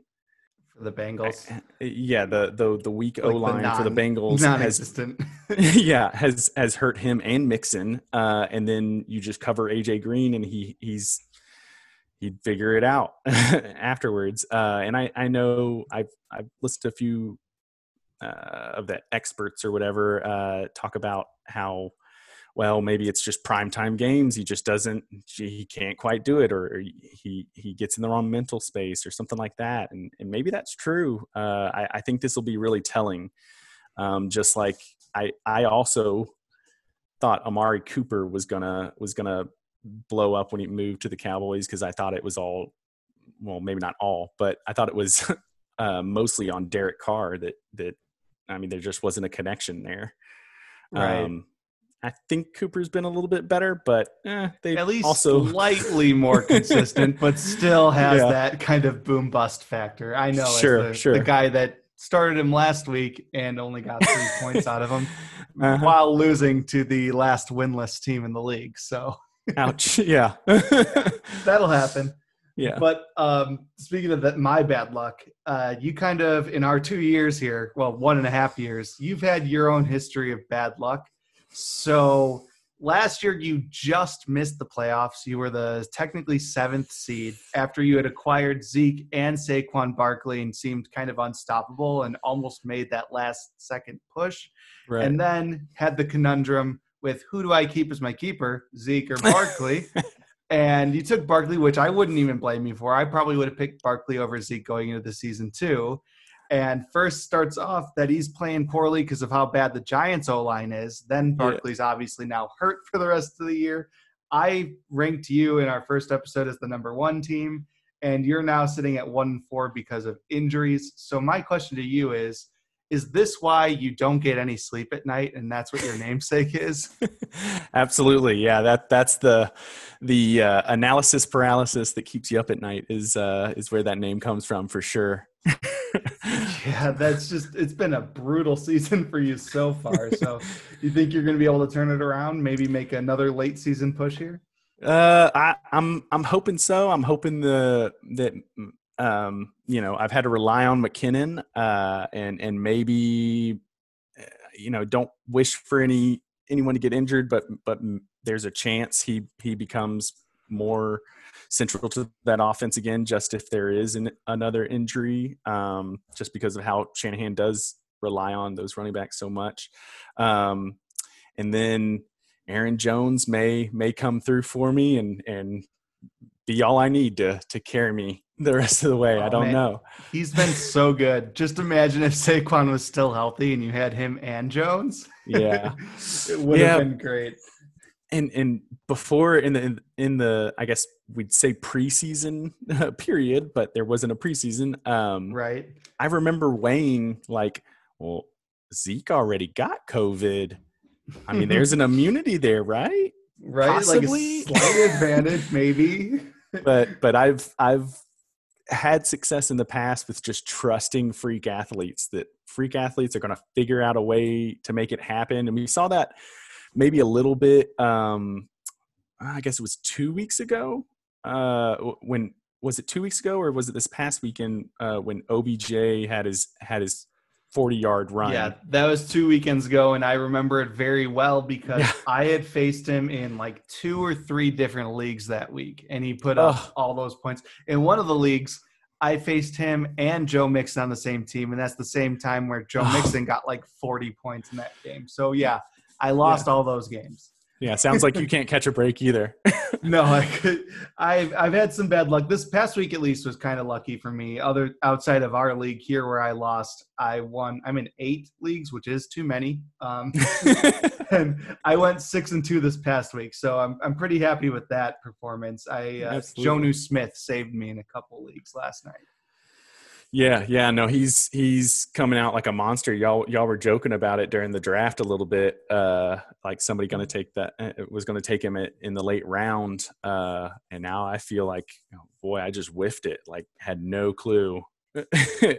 for the Bengals, I, yeah, the the the weak O line like for the Bengals, non-existent. Has, yeah, has has hurt him and Mixon. Uh, and then you just cover A J Green, and he he's he'd figure it out afterwards. Uh, and I, I know I've, I've listened to a few uh, of the experts or whatever uh, talk about how, well, maybe it's just primetime games. He just doesn't, he can't quite do it. Or, or he, he gets in the wrong mental space or something like that. And, and maybe that's true. Uh, I, I think this will be really telling. Um, just like I, I also thought Amari Cooper was gonna, was gonna, blow up when he moved to the Cowboys because I thought it was all, well, maybe not all, but I thought it was uh, mostly on Derek Carr that, that I mean, there just wasn't a connection there. Right. Um, I think Cooper's been a little bit better, but eh, they at least also slightly more consistent, but still has yeah. that kind of boom bust factor. I know sure, as the, sure. the guy that started him last week and only got three points out of him uh-huh. while losing to the last winless team in the league. So ouch. Yeah. That'll happen. Yeah. But um, speaking of that, my bad luck, uh, you kind of, in our two years here, well, one and a half years, you've had your own history of bad luck. So last year you just missed the playoffs. You were the technically seventh seed after you had acquired Zeke and Saquon Barkley and seemed kind of unstoppable and almost made that last second push. Right. And then had the conundrum with who do I keep as my keeper, Zeke or Barkley? And you took Barkley, which I wouldn't even blame you for. I probably would have picked Barkley over Zeke going into the season too. And first starts off that he's playing poorly because of how bad the Giants O-line is. Then Barkley's yeah. obviously now hurt for the rest of the year. I ranked you in our first episode as the number one team, and you're now sitting at one and four because of injuries. So my question to you is, Is this why you don't get any sleep at night, and that's what your namesake is? Absolutely, yeah. That that's the the uh, analysis paralysis that keeps you up at night is uh, is where that name comes from for sure. Yeah, that's just it's been a brutal season for you so far. So, you think you're going to be able to turn it around? Maybe make another late season push here? Uh, I, I'm I'm hoping so. I'm hoping the that. Um, you know, I've had to rely on McKinnon, uh, and, and maybe, you know, don't wish for any, anyone to get injured, but, but there's a chance he, he becomes more central to that offense again, just if there is an, another injury, um, just because of how Shanahan does rely on those running backs so much. Um, and then Aaron Jones may, may come through for me and, and be all I need to, to carry me the rest of the way. Oh, I don't man. know. He's been so good. Just imagine if Saquon was still healthy and you had him and Jones. Yeah. It would yeah. have been great. And and before in the in the I guess we'd say preseason period, but there wasn't a preseason. Um, right. I remember weighing like, well, Zeke already got COVID. I mean, there's an immunity there, right? Right. Possibly. Like a slight advantage, maybe. But but I've I've had success in the past with just trusting freak athletes that freak athletes are going to figure out a way to make it happen. And we saw that maybe a little bit, um, I guess it was two weeks ago uh, when, was it two weeks ago or was it this past weekend uh, when O B J had his, had his forty yard run? Yeah, that was two weekends ago. And I remember it very well because yeah. I had faced him in like two or three different leagues that week. And he put up Ugh. all those points. In one of the leagues, I faced him and Joe Mixon on the same team. And that's the same time where Joe Mixon got like forty points in that game. So yeah, I lost yeah. all those games. Yeah. Sounds like you can't catch a break either. No, I could, I've, I've had some bad luck. This past week at least was kind of lucky for me. Other outside of our league here where I lost, I won. I'm in eight leagues, which is too many. Um, and I went six and two this past week. So I'm, I'm pretty happy with that performance. I, uh, Jonu Smith saved me in a couple leagues last night. Yeah, yeah, no, he's he's coming out like a monster. Y'all, y'all were joking about it during the draft a little bit. Uh, like somebody going to take that was going to take him in the late round. Uh, and now I feel like, oh boy, I just whiffed it. Like, had no clue.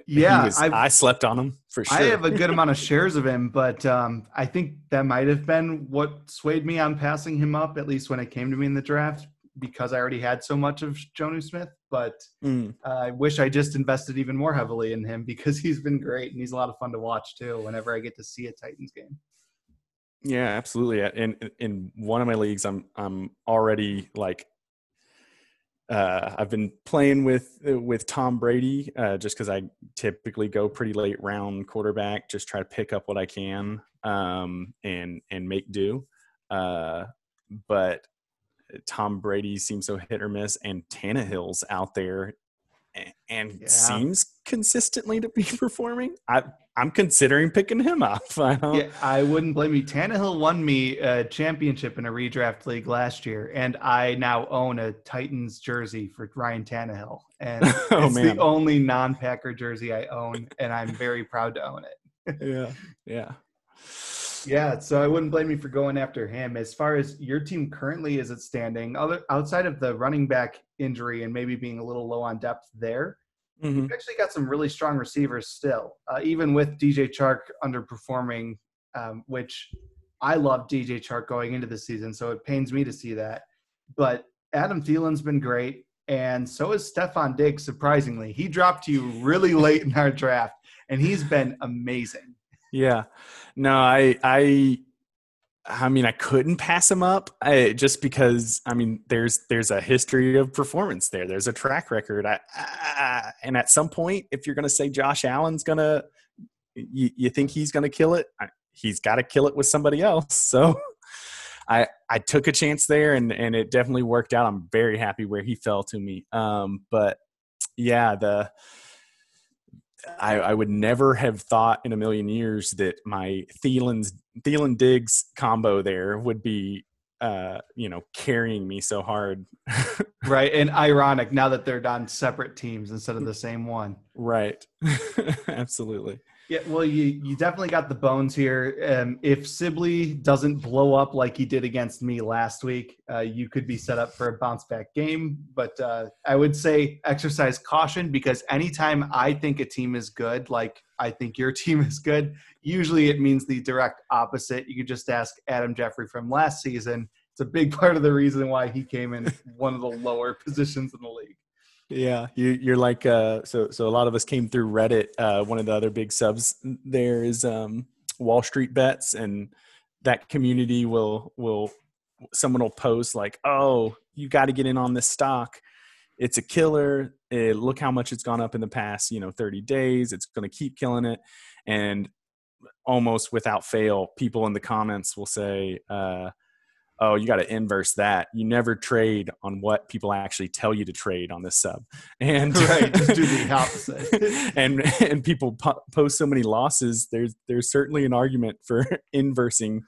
Yeah, was, I slept on him for sure. I have a good amount of shares of him, but um, I think that might have been what swayed me on passing him up. At least when it came to me in the draft, because I already had so much of Jonu Smith. But mm. uh, I wish I just invested even more heavily in him because he's been great and he's a lot of fun to watch too whenever I get to see a Titans game. Yeah, absolutely. In in one of my leagues, I'm I'm already like uh, I've been playing with with Tom Brady uh, just because I typically go pretty late round quarterback, just try to pick up what I can um, and and make do. Uh, but Tom Brady seems so hit or miss, and Tannehill's out there and, and yeah. seems consistently to be performing. I, I'm considering picking him up. I, yeah, I wouldn't blame you. Tannehill won me a championship in a redraft league last year, and I now own a Titans jersey for Ryan Tannehill. And oh, it's man. the only non-Packer jersey I own, and I'm very proud to own it. yeah, yeah. Yeah, so I wouldn't blame you for going after him. As far as your team currently is it standing, other outside of the running back injury and maybe being a little low on depth there, mm-hmm. you've actually got some really strong receivers still, uh, even with D J Chark underperforming, um, which I love D J Chark going into the season, so it pains me to see that. But Adam Thielen's been great, and so is Stephon Diggs, surprisingly. He dropped you really late in our draft, and he's been amazing. Yeah, no, I, I, I mean, I couldn't pass him up I, just because, I mean, there's, there's a history of performance there. There's a track record. I, I and at some point, if you're going to say Josh Allen's going to, you, you think he's going to kill it, I, he's got to kill it with somebody else. So I, I took a chance there and, and it definitely worked out. I'm very happy where he fell to me. Um, but yeah, the, I, I would never have thought in a million years that my Thielen's Thielen Diggs combo there would be, uh, you know, carrying me so hard. Right. And ironic now that they're on separate teams instead of the same one. Right. Absolutely. Yeah, well, you, you definitely got the bones here. Um, if Sibley doesn't blow up like he did against me last week, uh, you could be set up for a bounce-back game. But uh, I would say exercise caution, because anytime I think a team is good, like I think your team is good, usually it means the direct opposite. You could just ask Adam Jeffrey from last season. It's a big part of the reason why he came in one of the lower positions in the league. Yeah, you, you're like uh, so. So a lot of us came through Reddit. Uh, one of the other big subs there is um, Wall Street Bets, and that community will will someone will post like, "Oh, you got to get in on this stock. It's a killer. It, look how much it's gone up in the past, you know, thirty days. It's going to keep killing it." And almost without fail, people in the comments will say, Uh, oh, you got to inverse that. You never trade on what people actually tell you to trade on this sub. And right, just do the opposite. and and people po- post so many losses. There's there's certainly an argument for inversing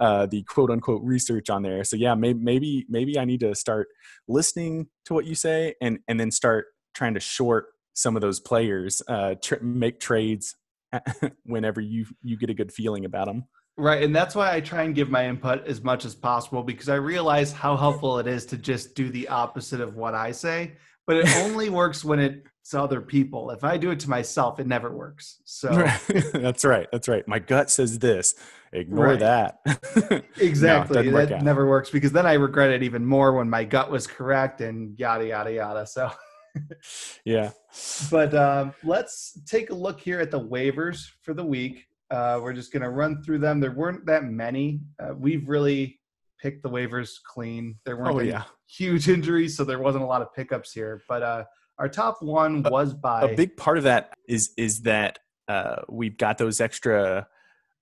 uh, the quote unquote research on there. So yeah, may- maybe maybe I need to start listening to what you say and and then start trying to short some of those players. Uh, tr- make trades whenever you you get a good feeling about them. Right, and that's why I try and give my input as much as possible, because I realize how helpful it is to just do the opposite of what I say, but it only works when it's other people. If I do it to myself, it never works. So That's right, that's right. My gut says this, ignore right. that. Exactly, no, that never works, because then I regret it even more when my gut was correct and yada, yada, yada, so. Yeah. But um, let's take a look here at the waivers for the week. Uh, we're just going to run through them. There weren't that many. Uh, we've really picked the waivers clean. There weren't oh, any yeah. huge injuries, so there wasn't a lot of pickups here. But uh, our top one a, was by – a big part of that is is that uh, we've got those extra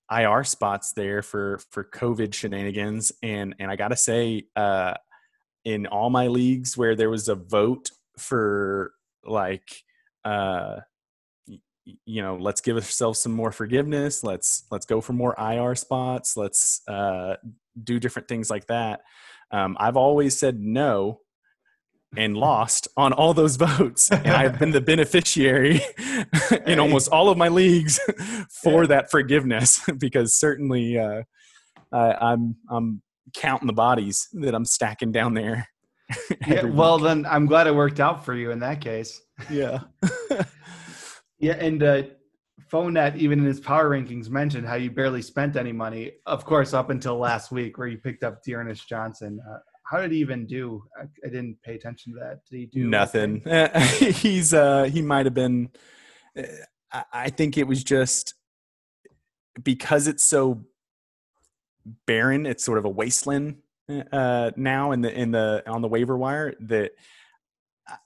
I R spots there for, for COVID shenanigans. And, and I got to say, uh, in all my leagues where there was a vote for like uh, – you know, let's give ourselves some more forgiveness. Let's, let's go for more I R spots. Let's uh, do different things like that. Um, I've always said no and lost on all those votes. And I've been the beneficiary in almost all of my leagues for that forgiveness, because certainly uh, I, I'm, I'm counting the bodies that I'm stacking down there. Yeah, well, week. Then I'm glad it worked out for you in that case. Yeah. Yeah, and uh, Phonnet, even in his power rankings, mentioned how you barely spent any money, of course, up until last week where you picked up Dearness Johnson. Uh, how did he even do? I, I didn't pay attention to that. Did he do nothing? He's uh, he might have been uh, – I think it was just because it's so barren, it's sort of a wasteland uh, now in the in the on the waiver wire that I,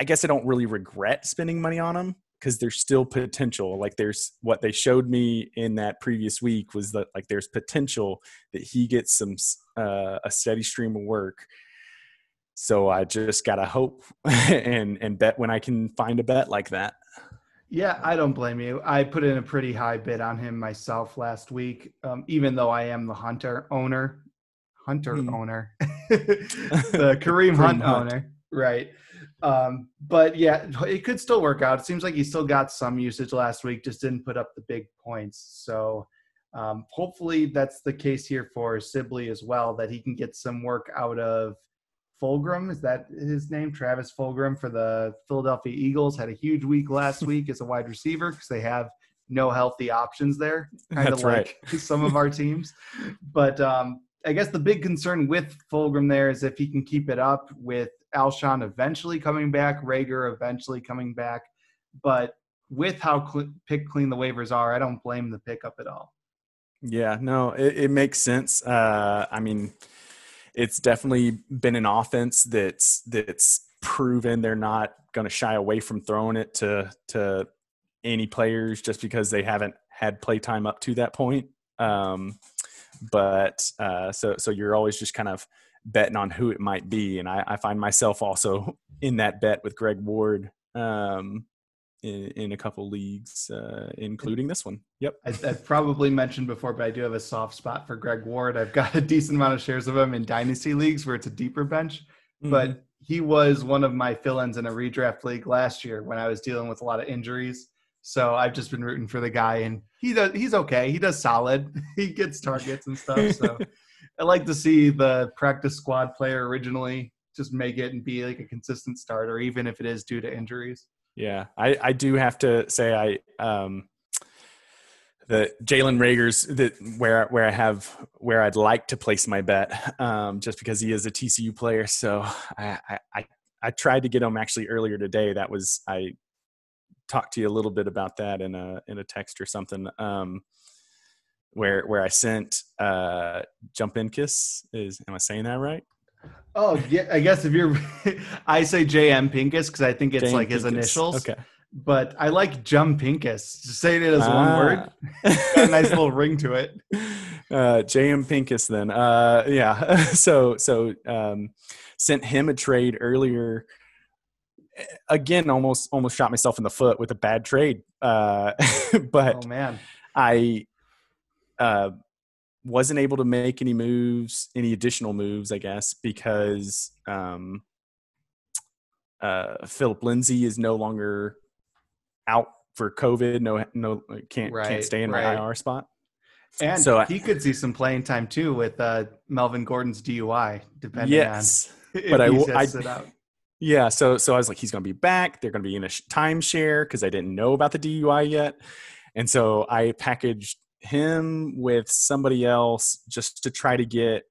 I guess I don't really regret spending money on him, because there's still potential. Like there's what they showed me in that previous week was that like there's potential that he gets some uh, a steady stream of work. So I just gotta hope and and bet when I can find a bet like that. Yeah, I don't blame you. I put in a pretty high bid on him myself last week, um, even though I am the Hunter owner, Hunter mm. owner, the Kareem, Kareem Hunt, Hunt owner. Right. Um, but yeah, it could still work out. It seems like he still got some usage last week, just didn't put up the big points. So um, hopefully that's the case here for Sibley as well, that he can get some work out of Fulgham. Is that his name? Travis Fulgham for the Philadelphia Eagles had a huge week last week as a wide receiver, because they have no healthy options there, kind of like right. some of our teams. But um, I guess the big concern with Fulgham there is if he can keep it up with Alshon eventually coming back, Rager eventually coming back. But with how cl- pick clean the waivers are, I don't blame the pickup at all. Yeah, no, it, it makes sense. Uh, I mean, it's definitely been an offense that's that's proven they're not going to shy away from throwing it to to any players just because they haven't had play time up to that point. Um, but uh, so so you're always just kind of betting on who it might be. And I, I find myself also in that bet with Greg Ward um, in, in a couple leagues, uh, including this one. Yep. I, I've probably mentioned before, but I do have a soft spot for Greg Ward. I've got a decent amount of shares of him in dynasty leagues where it's a deeper bench, mm-hmm. but he was one of my fill-ins in a redraft league last year when I was dealing with a lot of injuries. So I've just been rooting for the guy, and he does, he's okay. He does solid. He gets targets and stuff. So I like to see the practice squad player originally just make it and be like a consistent starter, even if it is due to injuries. Yeah. I, I do have to say I um, the Jalen Reagor's that where, where I have, where I'd like to place my bet um, just because he is a T C U player. So I, I, I, I tried to get him actually earlier today. That was, I, talked to you a little bit about that in a in a text or something um where where I sent uh Jump In Kiss. Is am I saying that right? Oh yeah, I guess if you're I say J M Pincus because I think it's J M like Pincus. His initials. Okay. But I like Jump Pincus. Just saying it as ah. one word. Got a nice little ring to it. Uh J M Pincus then. Uh yeah. so so um sent him a trade earlier. Again, almost almost shot myself in the foot with a bad trade. Uh, but oh, man. I uh, wasn't able to make any moves, any additional moves, I guess, because um, uh, Philip Lindsay is no longer out for COVID. No, no, can't right, can't stay in right. my I R spot. And so he I, could see some playing time too with uh, Melvin Gordon's D U I, depending yes, on if but he I, sets I, it up. Yeah, so so I was like, he's going to be back. They're going to be in a timeshare because I didn't know about the D U I yet. And so I packaged him with somebody else just to try to get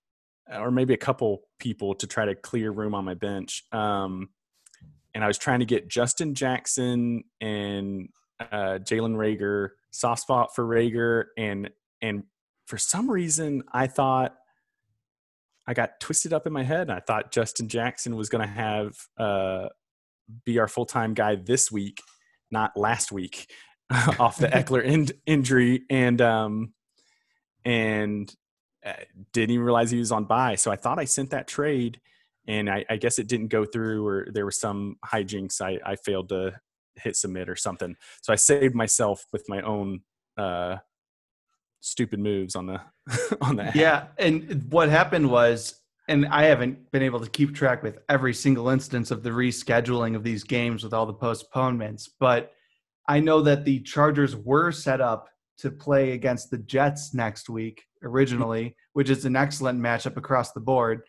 – or maybe a couple people to try to clear room on my bench. Um, and I was trying to get Justin Jackson and uh, Jalen Reagor, soft spot for Reagor. And, and for some reason, I thought – I got twisted up in my head and I thought Justin Jackson was going to have, uh, be our full-time guy this week, not last week off the Eckler in- injury. And, um, and uh, didn't even realize he was on bye. So I thought I sent that trade and I, I guess it didn't go through or there was some hijinks. I, I failed to hit submit or something. So I saved myself with my own, uh, stupid moves on the on the app. Yeah, and what happened was, and I haven't been able to keep track with every single instance of the rescheduling of these games with all the postponements, but I know that the Chargers were set up to play against the Jets next week originally, which is an excellent matchup across the board,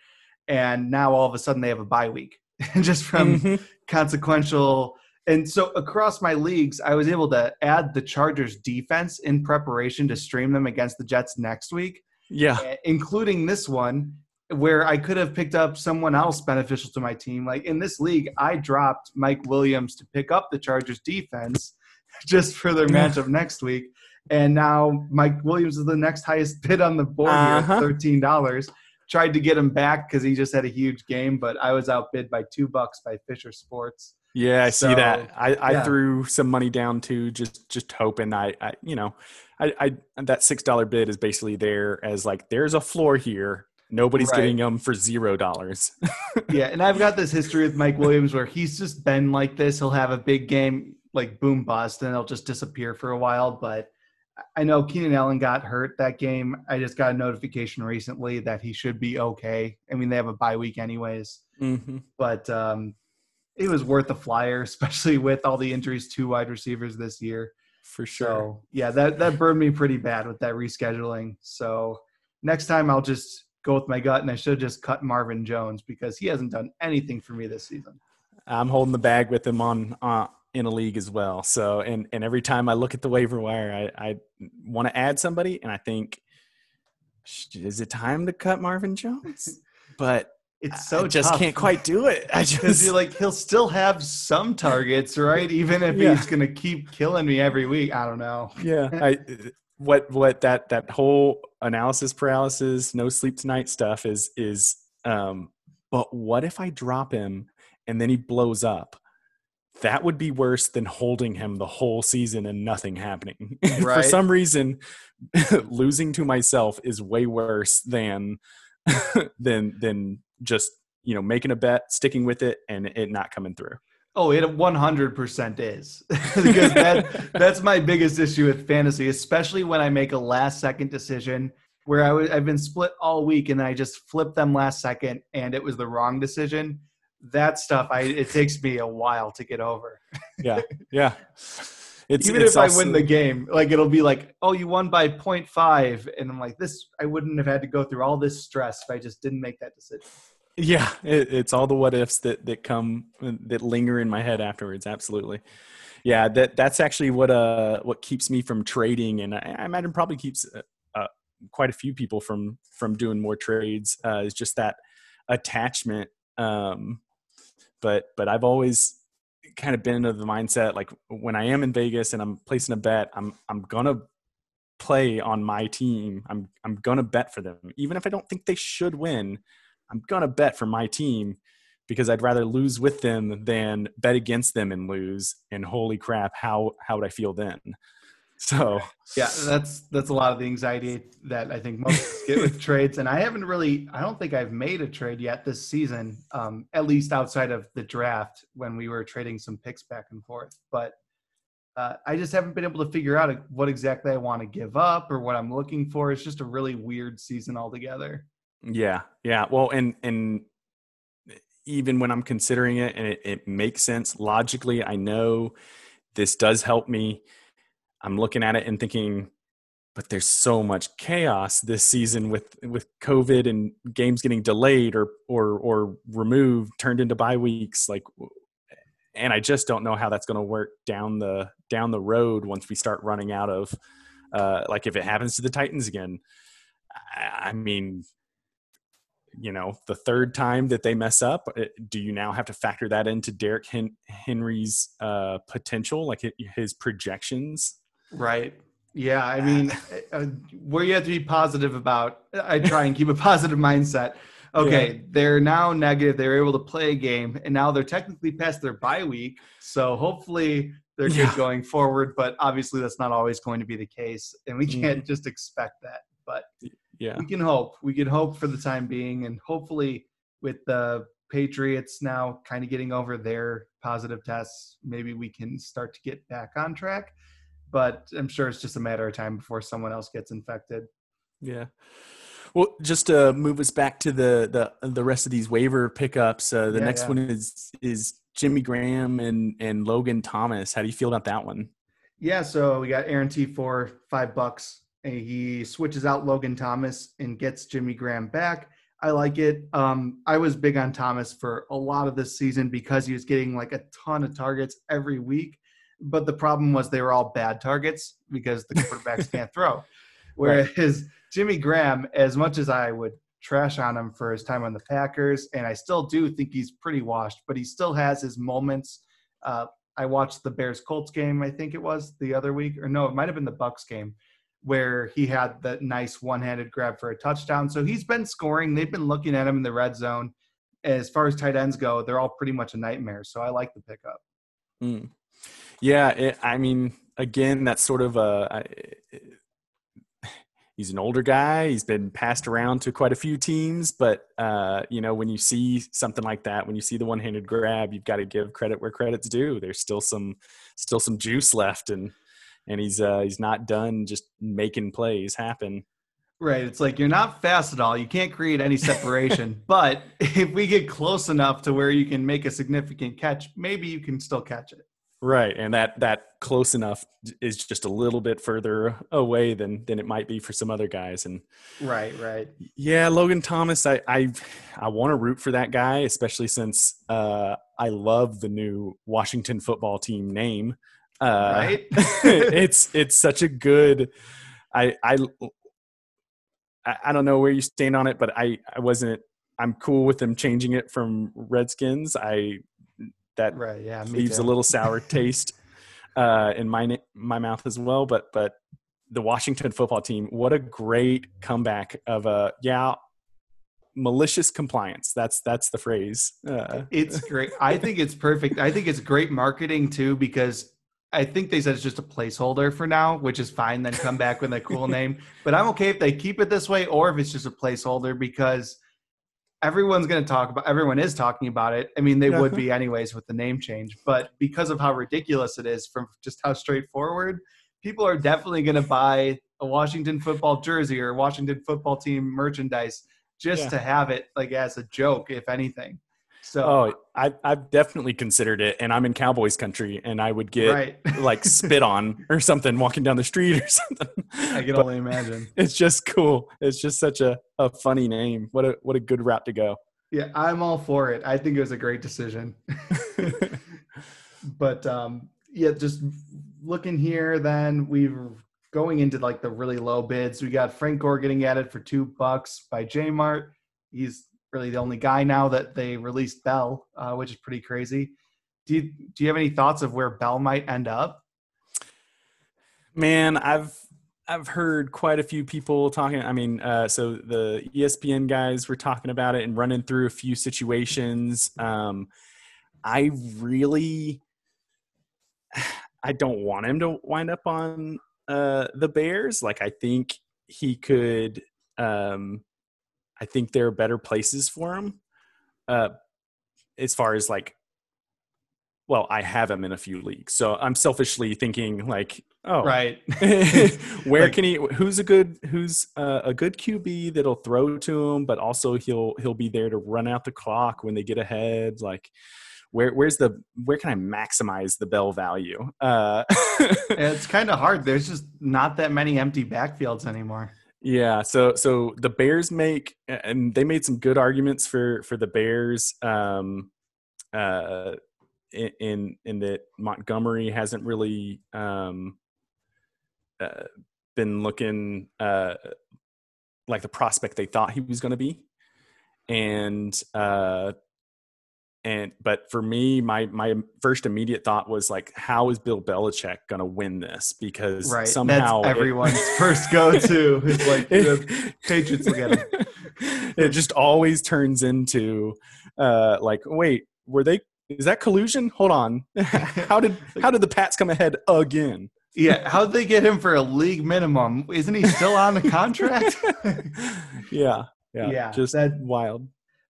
and now all of a sudden they have a bye week just from mm-hmm. consequential. And so across my leagues, I was able to add the Chargers defense in preparation to stream them against the Jets next week. Yeah. Including this one where I could have picked up someone else beneficial to my team. Like in this league, I dropped Mike Williams to pick up the Chargers defense just for their matchup next week. And now Mike Williams is the next highest bid on the board uh-huh. here at thirteen dollars. Tried to get him back because he just had a huge game, but I was outbid by two bucks by Fisher Sports. Yeah, I so, see that. I, I yeah. threw some money down too, just just hoping I, I you know, I, I that six dollar bid is basically there as like, there's a floor here. Nobody's right. getting them for zero dollars. Yeah, and I've got this history with Mike Williams where he's just been like this. He'll have a big game, like boom bust, and he'll just disappear for a while. But I know Keenan Allen got hurt that game. I just got a notification recently that he should be okay. I mean, they have a bye week anyways. Mm-hmm. But – um it was worth a flyer, especially with all the injuries to wide receivers this year. For sure. So, yeah, that, that burned me pretty bad with that rescheduling. So next time I'll just go with my gut, and I should just cut Marvin Jones because he hasn't done anything for me this season. I'm holding the bag with him on uh, in a league as well. So, and, and every time I look at the waiver wire, I, I want to add somebody, and I think, is it time to cut Marvin Jones? But – It's so I just tough. Can't quite do it. I just you're like he'll still have some targets, right? Even if yeah. he's gonna keep killing me every week. I don't know. Yeah. I what what that that whole analysis paralysis, no sleep tonight stuff is is um but what if I drop him and then he blows up? That would be worse than holding him the whole season and nothing happening. Right. For some reason, losing to myself is way worse than than than just, you know, making a bet, sticking with it, and it not coming through. Oh, it one hundred percent is. Because that, that's my biggest issue with fantasy, especially when I make a last-second decision where I w- I've been split all week and I just flipped them last second and it was the wrong decision. That stuff, I it takes me a while to get over. Yeah, yeah. it's, even it's if also, I win the game, like it'll be like, oh, you won by point five. And I'm like, this, I wouldn't have had to go through all this stress if I just didn't make that decision. Yeah. It, it's all the what ifs that, that come that linger in my head afterwards. Absolutely. Yeah. That that's actually what, uh, what keeps me from trading. And I, I imagine probably keeps uh, uh, quite a few people from, from doing more trades uh, is just that attachment. Um, but, but I've always kind of been of the mindset, like when I am in Vegas and I'm placing a bet, I'm, I'm going to play on my team. I'm, I'm going to bet for them. Even if I don't think they should win, I'm going to bet for my team because I'd rather lose with them than bet against them and lose. And holy crap, how, how would I feel then? So, yeah, that's, that's a lot of the anxiety that I think most get with trades. And I haven't really, I don't think I've made a trade yet this season, um, at least outside of the draft when we were trading some picks back and forth. But uh, I just haven't been able to figure out what exactly I want to give up or what I'm looking for. It's just a really weird season altogether. Yeah. Yeah. Well, and, and even when I'm considering it and it, it makes sense logically, I know this does help me. I'm looking at it and thinking, but there's so much chaos this season with, with COVID and games getting delayed or, or, or removed, turned into bye weeks. Like, and I just don't know how that's going to work down the, down the road. Once we start running out of, uh, like if it happens to the Titans again, I, I mean, you know, the third time that they mess up, do you now have to factor that into Derrick Hen- Henry's uh, potential, like his projections? Right. Yeah. I mean, uh, where you have to be positive about, I try and keep a positive mindset. Okay. Yeah. They're now negative. They were able to play a game and now they're technically past their bye week. So hopefully they're yeah. good going forward, but obviously that's not always going to be the case. And we can't mm. just expect that, but yeah, we can hope, we can hope for the time being. And hopefully with the Patriots now kind of getting over their positive tests, maybe we can start to get back on track. But I'm sure it's just a matter of time before someone else gets infected. Yeah. Well, just to move us back to the the, the rest of these waiver pickups, uh, the yeah, next yeah. one is is Jimmy Graham and, and Logan Thomas. How do you feel about that one? Yeah, so we got Aaron T four, five bucks. And he switches out Logan Thomas and gets Jimmy Graham back. I like it. Um, I was big on Thomas for a lot of this season because he was getting like a ton of targets every week. But the problem was they were all bad targets because the quarterbacks can't throw. Whereas right. Jimmy Graham, as much as I would trash on him for his time on the Packers, and I still do think he's pretty washed, but he still has his moments. Uh, I watched the Bears-Colts game, I think it was, the other week. Or no, it might have been the Bucs game where he had that nice one-handed grab for a touchdown. So he's been scoring. They've been looking at him in the red zone. As far as tight ends go, they're all pretty much a nightmare. So I like the pickup. Mm. Yeah, it, I mean, again, that's sort of a – he's an older guy. He's been passed around to quite a few teams. But, uh, you know, when you see something like that, when you see the one-handed grab, you've got to give credit where credit's due. There's still some still some juice left, and, and he's uh, he's not done just making plays happen. Right. It's like you're not fast at all. You can't create any separation. But if we get close enough to where you can make a significant catch, maybe you can still catch it. Right. And that, that close enough is just a little bit further away than, than it might be for some other guys. And right. Right. Yeah. Logan Thomas, I, I, I want to root for that guy, especially since uh, I love the new Washington football team name. Uh, right. it's, it's such a good, I, I, I don't know where you stand on it, but I, I wasn't, I'm cool with them changing it from Redskins. I, That right, yeah, leaves too. a little sour taste uh, in my my mouth as well. But but the Washington football team, what a great comeback of a yeah, malicious compliance. That's that's the phrase. Uh, it's great. I think it's perfect. I think it's great marketing too because I think they said it's just a placeholder for now, which is fine. Then come back with a cool name. But I'm okay if they keep it this way or if it's just a placeholder because everyone's going to talk about, everyone is talking about it. I mean, they would be anyways with the name change, but because of how ridiculous it is from just how straightforward, people are definitely going to buy a Washington football jersey or Washington football team merchandise just yeah. to have it like as a joke, if anything. So oh, I, I've definitely considered it, and I'm in Cowboys country, and I would get right. like spit on or something walking down the street or something. I can but only imagine. It's just cool. It's just such a, a funny name. What a what a good route to go. Yeah, I'm all for it. I think it was a great decision. But um, yeah, just looking here, then we're going into like the really low bids. We got Frank Gore getting added for two bucks by J-Mart. He's really the only guy now that they released Bell, uh, which is pretty crazy. Do you, do you have any thoughts of where Bell might end up? Man, I've, I've heard quite a few people talking. I mean, uh, so the E S P N guys were talking about it and running through a few situations. Um, I really, I don't want him to wind up on uh, the Bears. Like, I think he could, um, I think there are better places for him uh, as far as like, well, I have him in a few leagues. So I'm selfishly thinking like, oh, right. where like, can he, who's a good, who's uh, a good Q B that'll throw to him, but also he'll, he'll be there to run out the clock when they get ahead. Like where, where's the, where can I maximize the Bell value? Uh, it's kind of hard. There's just not that many empty backfields anymore. Yeah, so so the Bears make – and they made some good arguments for, for the Bears um, uh, in, in in that Montgomery hasn't really um, uh, been looking uh, like the prospect they thought he was going to be. And uh, and but for me, my, my first immediate thought was like, how is Bill Belichick going to win this? Because right. somehow – everyone's it, first go-to is like the Patriots will get him. It just always turns into uh, like, wait, were they – is that collusion? Hold on. how did how did the Pats come ahead again? Yeah, how did they get him for a league minimum? Isn't he still on the contract? yeah, yeah, yeah. Just that, wild.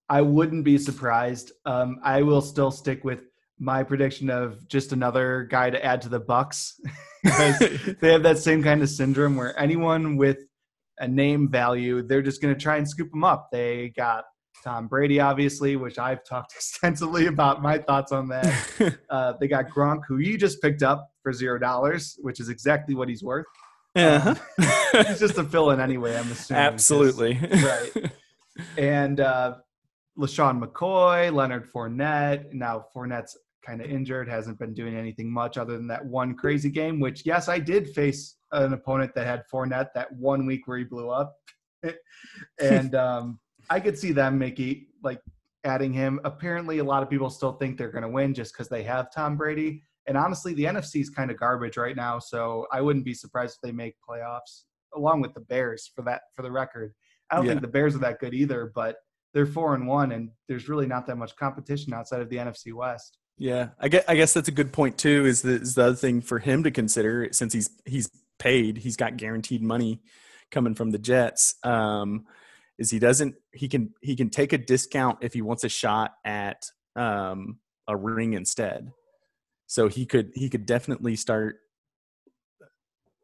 I wouldn't be surprised. Um, I will still stick with my prediction of just another guy to add to the Bucks. They have that same kind of syndrome where anyone with a name value, they're just going to try and scoop them up. They got Tom Brady, obviously, which I've talked extensively about my thoughts on that. Uh, they got Gronk, who you just picked up for zero dollars, which is exactly what he's worth. Uh-huh. Um, he's just a fill-in anyway, I'm assuming. Absolutely. Right. And uh, – LaShawn McCoy, Leonard Fournette. Now Fournette's kind of injured, hasn't been doing anything much other than that one crazy game, which, yes, I did face an opponent that had Fournette that one week where he blew up. And um, I could see them making, like, adding him. Apparently, a lot of people still think they're going to win just because they have Tom Brady. And honestly, the N F C is kind of garbage right now, so I wouldn't be surprised if they make playoffs, along with the Bears, for that, for the record. I don't yeah. think the Bears are that good either, but they're four and one, and there's really not that much competition outside of the N F C West. Yeah, I guess, I guess that's a good point too. Is the, is the other thing for him to consider, since he's he's paid, he's got guaranteed money coming from the Jets. Um, is he doesn't he can he can take a discount if he wants a shot at um, a ring instead. So he could he could definitely start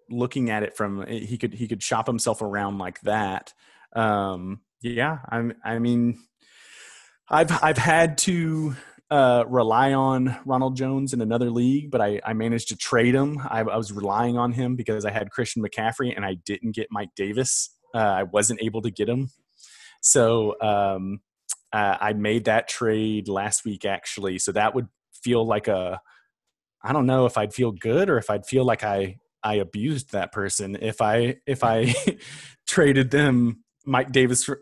looking at it from he could he could shop himself around like that. Um, Yeah, I'm, I mean, I've I've had to uh, rely on Ronald Jones in another league, but I, I managed to trade him. I, I was relying on him because I had Christian McCaffrey and I didn't get Mike Davis. Uh, I wasn't able to get him. So um, uh, I made that trade last week, actually. So that would feel like a – I don't know if I'd feel good or if I'd feel like I, I abused that person if I if I traded them – Mike Davis for,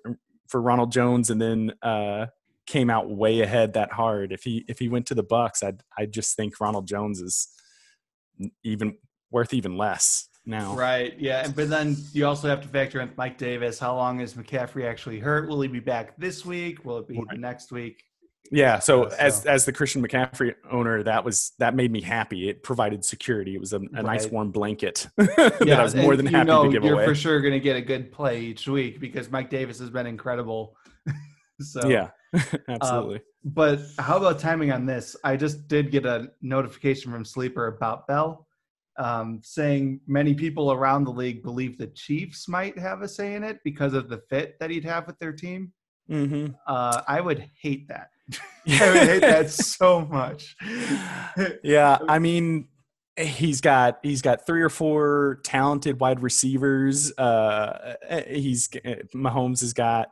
for Ronald Jones, and then uh, came out way ahead that hard. If he if he went to the Bucks, I'd I just think Ronald Jones is even worth even less now. Right? Yeah, but then you also have to factor in Mike Davis. How long is McCaffrey actually hurt? Will he be back this week? Will it be right. next week? Yeah. So, so as as the Christian McCaffrey owner, that was that made me happy. It provided security. It was a, a right. nice warm blanket that yeah, I was more than happy to give you're away. You're for sure going to get a good play each week because Mike Davis has been incredible. So yeah, absolutely. Uh, but how about timing on this? I just did get a notification from Sleeper about Bell, um, saying many people around the league believe the Chiefs might have a say in it because of the fit that he'd have with their team. Mm-hmm. Uh, I would hate that. I would hate that so much. Yeah, I mean, he's got he's got three or four talented wide receivers. Uh, he's Mahomes has got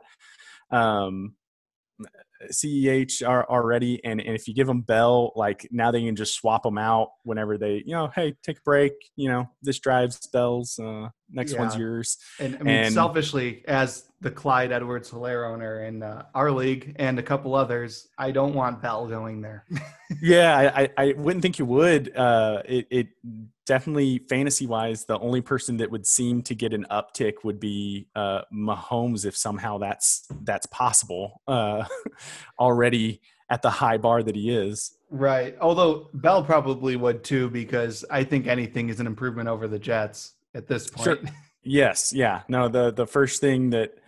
um, C E H already, and, and if you give them Bell, like now they can just swap them out whenever they, you know, hey, take a break. You know, this drive's Bell's, uh, next yeah. one's yours. And I mean, and, selfishly, as the Clyde Edwards-Hilaire owner in uh, our league and a couple others, I don't want Bell going there. yeah, I, I wouldn't think you would. Uh, it, it definitely, fantasy-wise, the only person that would seem to get an uptick would be uh, Mahomes, if somehow that's that's possible uh, already at the high bar that he is. Right, although Bell probably would too, because I think anything is an improvement over the Jets at this point. Sure. Yes, yeah. No, the the first thing that –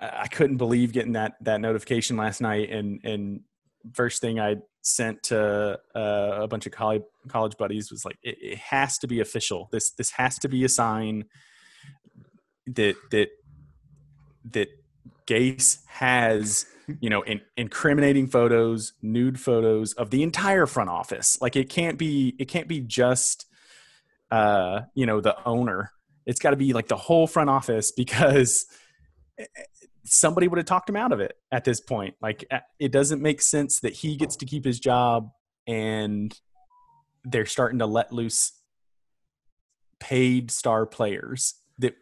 I couldn't believe getting that that notification last night, and and first thing I sent to uh, a bunch of college college buddies was like, it, it has to be official. This this has to be a sign that that that Gase has, you know, in, incriminating photos, nude photos of the entire front office. Like it can't be it can't be just uh, you know, the owner. It's got to be like the whole front office, because somebody would have talked him out of it at this point. Like, it doesn't make sense that he gets to keep his job and they're starting to let loose paid star players that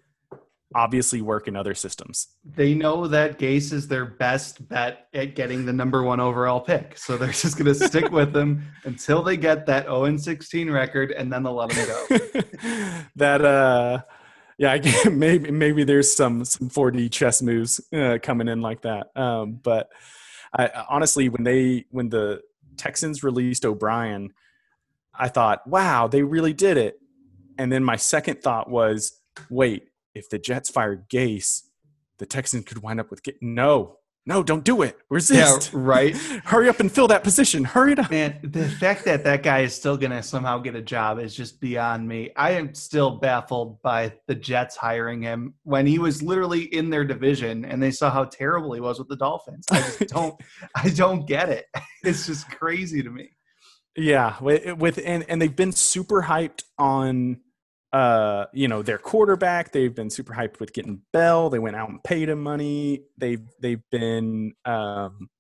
obviously work in other systems. They know that Gase is their best bet at getting the number one overall pick. So they're just going to stick with him until they get that oh and sixteen record, and then they'll let him go. that, uh, Yeah, I can, maybe maybe there's some some four D chess moves uh, coming in like that. Um, but I, honestly, when they when the Texans released O'Brien, I thought, wow, they really did it. And then my second thought was, wait, if the Jets fired Gase, the Texans could wind up with Gase. No, no, don't do it. Resist. Yeah, right. Hurry up and fill that position. Hurry it up. Man, the fact that that guy is still going to somehow get a job is just beyond me. I am still baffled by the Jets hiring him when he was literally in their division and they saw how terrible he was with the Dolphins. I just don't – I don't get it. It's just crazy to me. Yeah, with and, and they've been super hyped on – Uh, you know, their quarterback. They've been super hyped with getting Bell. They went out and paid him money. They've they've been um,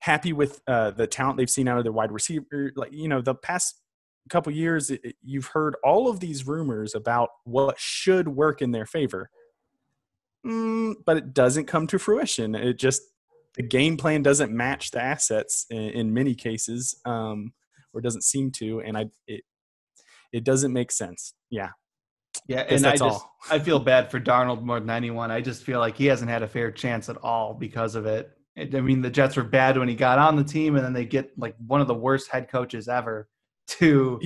happy with uh, the talent they've seen out of their wide receiver. Like, you know, the past couple years, it, you've heard all of these rumors about what should work in their favor, mm, but it doesn't come to fruition. It just the game plan doesn't match the assets in, in many cases, um, or doesn't seem to. And I it it doesn't make sense. Yeah. Yeah, and I just all. I feel bad for Darnold more than anyone. I just feel like he hasn't had a fair chance at all because of it. I mean, the Jets were bad when he got on the team, and then they get like one of the worst head coaches ever to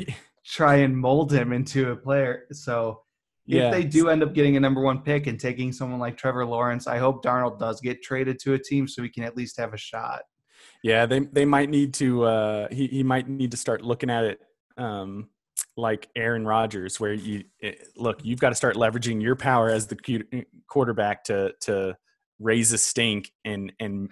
try and mold him into a player. So if yeah. they do end up getting a number one pick and taking someone like Trevor Lawrence, I hope Darnold does get traded to a team so he can at least have a shot. Yeah, they they might need to uh, – he, he might need to start looking at it um, – like Aaron Rodgers, where you look, you've got to start leveraging your power as the quarterback to, to raise a stink and, and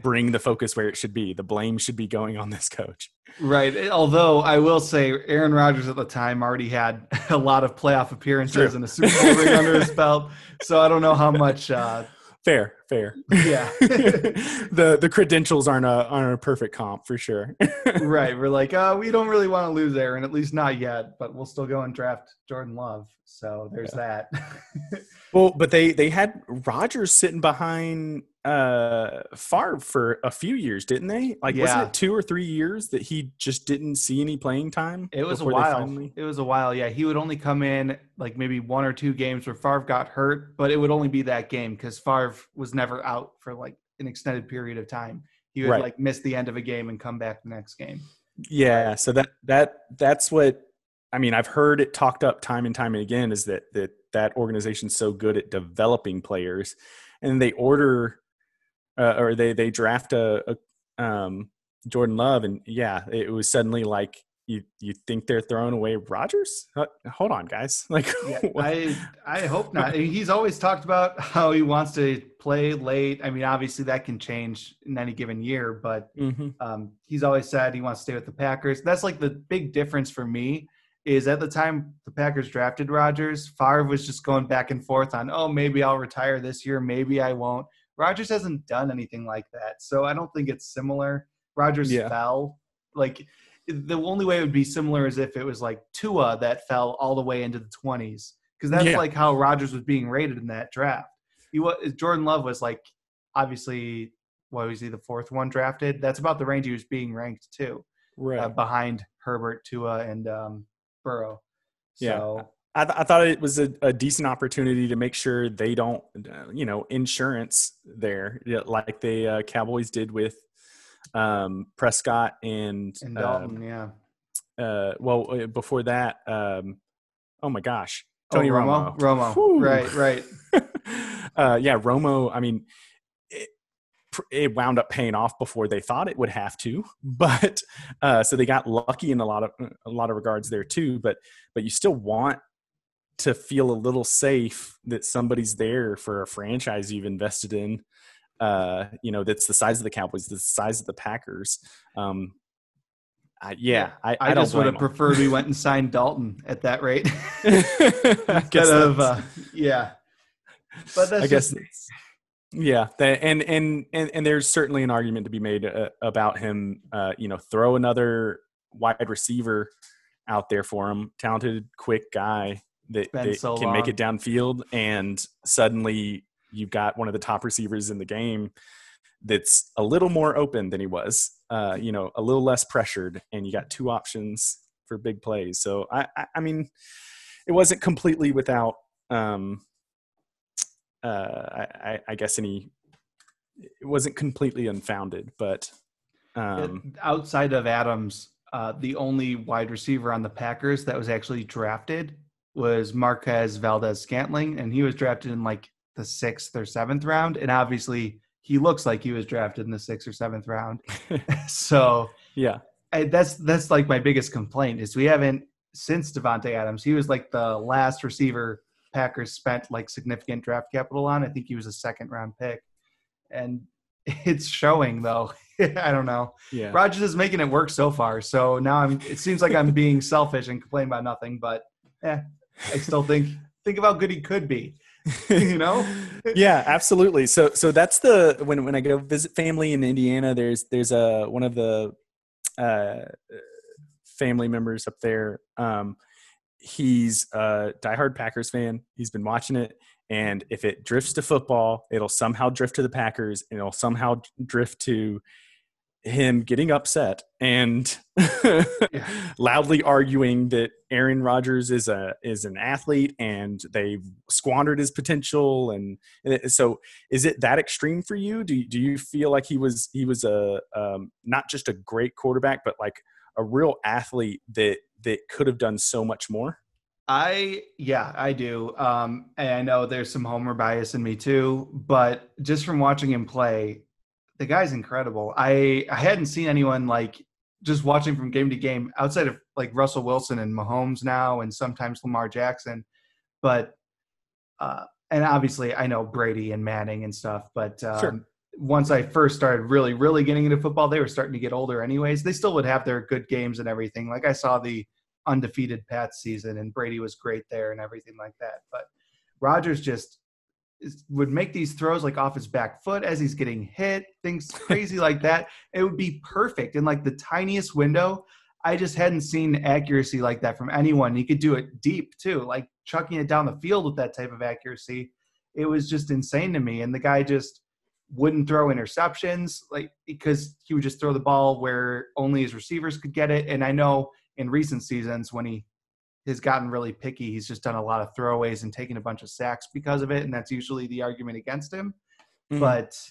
bring the focus where it should be. The blame should be going on this coach. Right. Although I will say Aaron Rodgers at the time already had a lot of playoff appearances True. and a Super Bowl ring under his belt. So I don't know how much, uh, Fair, fair. Yeah. the the credentials aren't a aren't a perfect comp for sure. Right. We're like, oh, we don't really want to lose Aaron, at least not yet, but we'll still go and draft Jordan Love. So there's yeah. that. Well, but they they had Rodgers sitting behind uh Favre for a few years, didn't they? Like yeah. wasn't it two or three years that he just didn't see any playing time? It was a while. Finally... It was a while, yeah. He would only come in like maybe one or two games where Favre got hurt, but it would only be that game because Favre was never out for like an extended period of time. He would right. like miss the end of a game and come back the next game. Yeah, so that that that's what I mean, I've heard it talked up time and time again, is that that that organization's so good at developing players, and they order uh, or they they draft a, a um, Jordan Love, and yeah, it was suddenly like you you think they're throwing away Rodgers? Uh, hold on, guys. Like, yeah, I I hope not. He's always talked about how he wants to play late. I mean, obviously that can change in any given year, but mm-hmm. um, he's always said he wants to stay with the Packers. That's like the big difference for me is at the time the Packers drafted Rodgers, Favre was just going back and forth on, oh, maybe I'll retire this year, maybe I won't. Rodgers hasn't done anything like that, so I don't think it's similar. Rodgers yeah. fell. Like, the only way it would be similar is if it was like Tua that fell all the way into the twenties, because that's yeah. like how Rodgers was being rated in that draft. He was, Jordan Love was like, obviously, what was he, the fourth one drafted? That's about the range he was being ranked to, right? Uh, behind Herbert, Tua, and um, Burrow. So, yeah. I, th- I thought it was a, a decent opportunity to make sure they don't, you know, insurance there, like the uh, Cowboys did with um, Prescott and, and Dalton. Um, yeah. Uh, well, before that, um, oh my gosh, Tony oh, Romo. Romo, Romo. right, right. uh, yeah, Romo. I mean, it, it wound up paying off before they thought it would have to, but uh, so they got lucky in a lot of a lot of regards there too. But but you still want to feel a little safe that somebody's there for a franchise you've invested in, uh, you know, that's the size of the Cowboys, the size of the Packers. Um, I, yeah, I, I, I just would have preferred we went and signed Dalton at that rate. Instead of, uh, yeah, but that's I guess, just... yeah, that, and, and and and there's certainly an argument to be made uh, about him. Uh, you know, throw another wide receiver out there for him, talented, quick guy. That, that so can long. Make it downfield, and suddenly you've got one of the top receivers in the game that's a little more open than he was, uh, you know, a little less pressured, and you got two options for big plays. So, I, I, I mean, it wasn't completely without, um, uh, I, I guess, any – it wasn't completely unfounded, but um, – outside of Adams, uh, the only wide receiver on the Packers that was actually drafted – was Marquez Valdez-Scantling, and he was drafted in like the sixth or seventh round. And obviously he looks like he was drafted in the sixth or seventh round. So yeah, I, that's, that's like my biggest complaint is we haven't since Davante Adams. He was like the last receiver Packers spent like significant draft capital on. I think he was a second round pick, and it's showing though. I don't know. Yeah. Rodgers is making it work so far. So now I'm, it seems like I'm being selfish and complaining about nothing, but yeah. I still think think of how good he could be, you know? Yeah, absolutely. So so that's the when when I go visit family in Indiana, there's there's a one of the uh, family members up there. Um, he's a diehard Packers fan. He's been watching it, and if it drifts to football, it'll somehow drift to the Packers, and it'll somehow drift to him getting upset and yeah. loudly arguing that Aaron Rodgers is a is an athlete and they've squandered his potential, and, and so is it that extreme for you? Do do you feel like he was he was a um, not just a great quarterback, but like a real athlete that that could have done so much more? I yeah, I do, um, and I know there's some Homer bias in me too, but just from watching him play. The guy's incredible. I, I hadn't seen anyone like just watching from game to game outside of like Russell Wilson and Mahomes now and sometimes Lamar Jackson. But uh, and obviously I know Brady and Manning and stuff. But um, sure. once I first started really, really getting into football, they were starting to get older anyways. They still would have their good games and everything. Like I saw the undefeated Pats season and Brady was great there and everything like that. But Rodgers just – would make these throws like off his back foot as he's getting hit, things crazy like that. It would be perfect in like the tiniest window. I just hadn't seen accuracy like that from anyone. He could do it deep too, like chucking it down the field with that type of accuracy. It was just insane to me. And the guy just wouldn't throw interceptions, like because he would just throw the ball where only his receivers could get it. And I know in recent seasons when he has gotten really picky, he's just done a lot of throwaways and taken a bunch of sacks because of it, and that's usually the argument against him. Mm-hmm. But,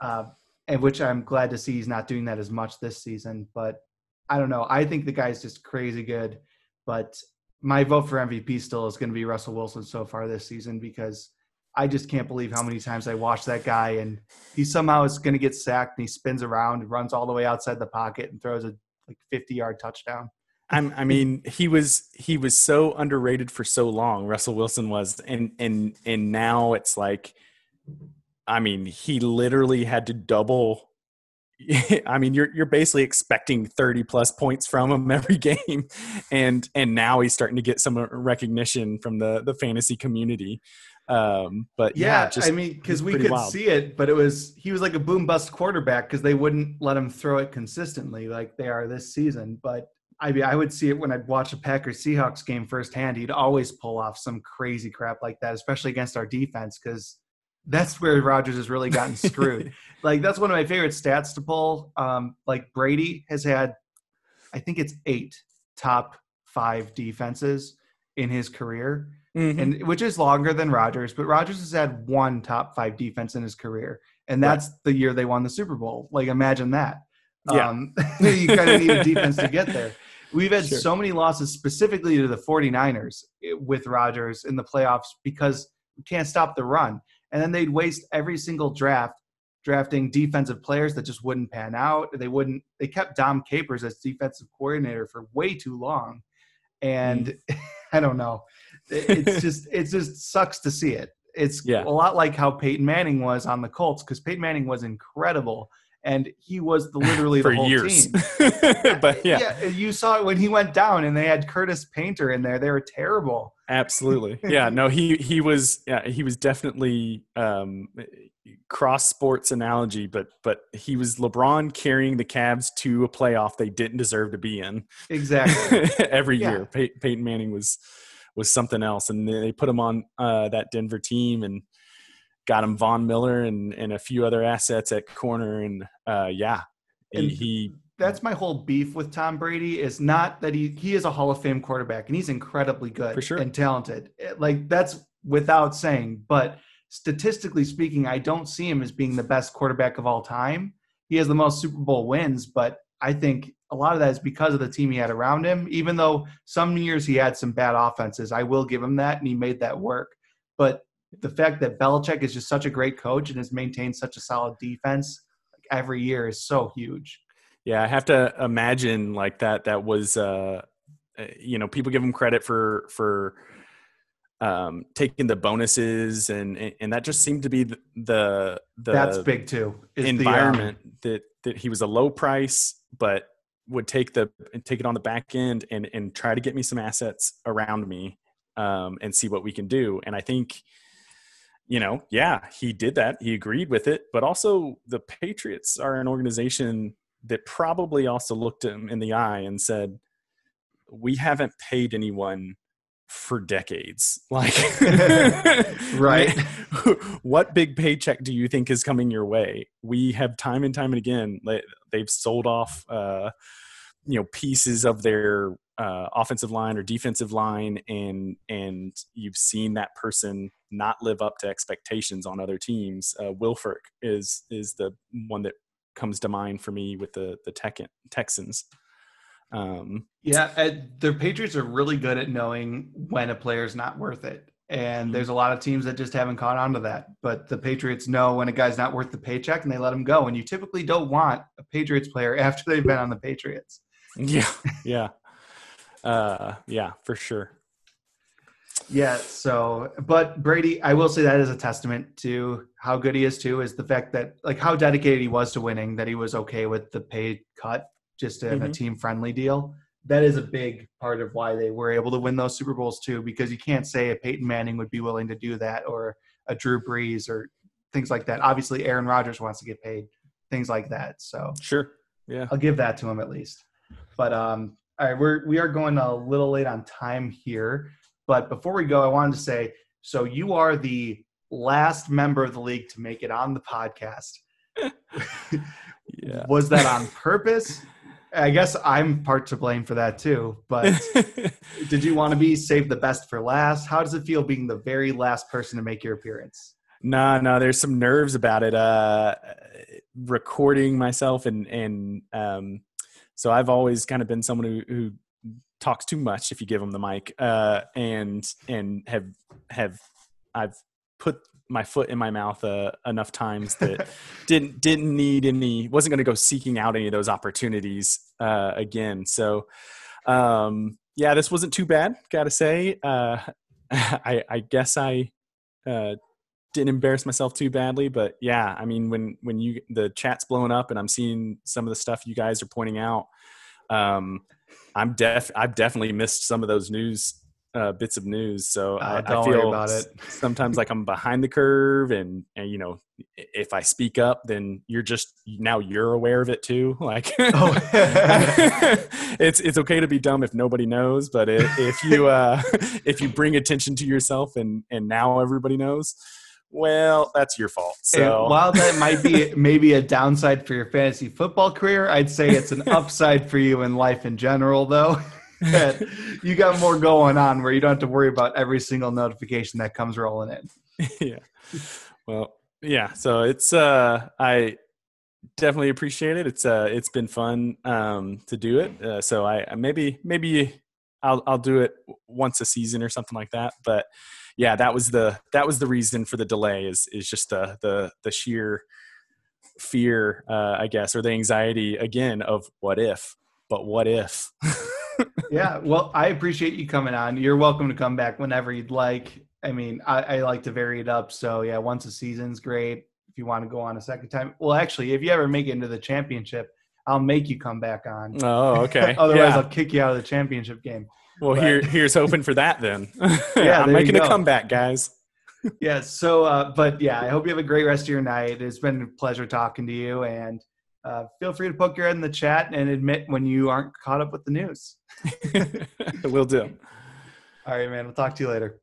uh, and which I'm glad to see he's not doing that as much this season. But I don't know. I think the guy's just crazy good. But my vote for M V P still is going to be Russell Wilson so far this season because I just can't believe how many times I watched that guy, and he somehow is going to get sacked and he spins around, runs all the way outside the pocket, and throws a like fifty-yard touchdown. I'm, I mean, he was he was so underrated for so long. Russell Wilson was, and and and now it's like, I mean, he literally had to double. I mean, you're you're basically expecting thirty plus points from him every game, and and now he's starting to get some recognition from the the fantasy community. Um, but yeah, yeah just, I mean, because we could wild. see it, but it was he was like a boom bust quarterback because they wouldn't let him throw it consistently like they are this season, but. I mean, I would see it when I'd watch a Packers Seahawks game firsthand. He'd always pull off some crazy crap like that, especially against our defense, because that's where Rodgers has really gotten screwed. Like, that's one of my favorite stats to pull. Um, like, Brady has had, I think it's eight top five defenses in his career, mm-hmm. and which is longer than Rodgers. But Rodgers has had one top five defense in his career, and that's right. the year they won the Super Bowl. Like, imagine that. Yeah. Um, you kind of need a defense to get there. We've had sure. so many losses specifically to the 49ers with Rodgers in the playoffs because we can't stop the run. And then they'd waste every single draft drafting defensive players that just wouldn't pan out. They wouldn't – they kept Dom Capers as defensive coordinator for way too long. And mm. I don't know. It's just – it just sucks to see it. It's yeah. a lot like how Peyton Manning was on the Colts because Peyton Manning was incredible. And he was the, literally the whole years. team. But yeah. yeah, you saw it when he went down, and they had Curtis Painter in there. They were terrible. Absolutely, yeah. No, he he was yeah, he was definitely um, cross sports analogy, but but he was LeBron carrying the Cavs to a playoff they didn't deserve to be in. Exactly. Every yeah. year, Pey- Peyton Manning was was something else, and they put him on uh, that Denver team, and. Got him Von Miller and, and a few other assets at corner. And uh, yeah, he, and he, that's my whole beef with Tom Brady is not that he, he is a Hall of Fame quarterback and he's incredibly good for sure. and talented. Like that's without saying, but statistically speaking, I don't see him as being the best quarterback of all time. He has the most Super Bowl wins, but I think a lot of that is because of the team he had around him, even though some years he had some bad offenses. I will give him that. And he made that work, but the fact that Belichick is just such a great coach and has maintained such a solid defense every year is so huge. Yeah. I have to imagine like that, that was, uh, you know, people give him credit for, for um, taking the bonuses and, and that just seemed to be the, the, the That's big too. Is environment the, um, that, that he was a low price, but would take the, and take it on the back end and, and try to get me some assets around me um, and see what we can do. And I think, you know, yeah, he did that. He agreed with it. But also the Patriots are an organization that probably also looked him in the eye and said, we haven't paid anyone for decades. Like, right. What big paycheck do you think is coming your way? We have time and time and again, they've sold off, uh, you know, pieces of their uh, offensive line or defensive line. And, and you've seen that person not live up to expectations on other teams. Uh, Wilfork is, is the one that comes to mind for me with the, the tech, Texans. Um, yeah. The Patriots are really good at knowing when a player's not worth it. And there's a lot of teams that just haven't caught on to that, but the Patriots know when a guy's not worth the paycheck and they let him go. And you typically don't want a Patriots player after they've been on the Patriots. Yeah. Yeah. uh, yeah, for sure. Yeah, so but Brady, I will say that is a testament to how good he is too, is the fact that like how dedicated he was to winning, that he was okay with the paid cut just in mm-hmm. a team friendly deal. That is a big part of why they were able to win those Super Bowls too, because you can't say a Peyton Manning would be willing to do that or a Drew Brees or things like that. Obviously Aaron Rodgers wants to get paid, things like that. So sure. Yeah. I'll give that to him at least. But um all right, we're we are going a little late on time here. But before we go, I wanted to say, so you are the last member of the league to make it on the podcast. Yeah. Was that on purpose? I guess I'm part to blame for that too. But did you want to be saved the best for last? How does it feel being the very last person to make your appearance? No, no, there's some nerves about it. Uh, recording myself and and um, so I've always kind of been someone who. who talks too much if you give them the mic, uh, and, and have, have, I've put my foot in my mouth, uh, enough times that didn't, didn't need any, wasn't going to go seeking out any of those opportunities, uh, again. So Um, yeah, this wasn't too bad, gotta say. Uh, I, I guess I uh, didn't embarrass myself too badly, but yeah, I mean, when when you the chat's blowing up and I'm seeing some of the stuff you guys are pointing out, um, I'm def I've definitely missed some of those news uh, bits of news. So I, I feel about it. sometimes like I'm behind the curve, and and you know, if I speak up, then you're just now you're aware of it too. Like, oh. it's it's okay to be dumb if nobody knows, but it, if you uh, if you bring attention to yourself and and now everybody knows, well, that's your fault. So and while that might be maybe a downside for your fantasy football career, I'd say it's an upside for you in life in general, though. You got more going on where you don't have to worry about every single notification that comes rolling in. Yeah. Well. Yeah, so it's uh, I definitely appreciate it. It's uh, it's been fun um, to do it. Uh, so I maybe maybe I'll I'll do it once a season or something like that. But yeah, that was the that was the reason for the delay is is just the the the sheer fear, uh, I guess, or the anxiety again of what if, but what if? Yeah, well, I appreciate you coming on. You're welcome to come back whenever you'd like. I mean, I, I like to vary it up. So, yeah, once a season's great. If you want to go on a second time. Well, actually, if you ever make it into the championship, I'll make you come back on. Oh, okay. Otherwise, yeah. I'll kick you out of the championship game. Well, but, here, here's hoping for that then. Yeah, I'm making a comeback, guys. Yeah, so, uh, but, yeah, I hope you have a great rest of your night. It's been a pleasure talking to you. And uh, feel free to poke your head in the chat and admit when you aren't caught up with the news. Will do. All right, man. We'll talk to you later.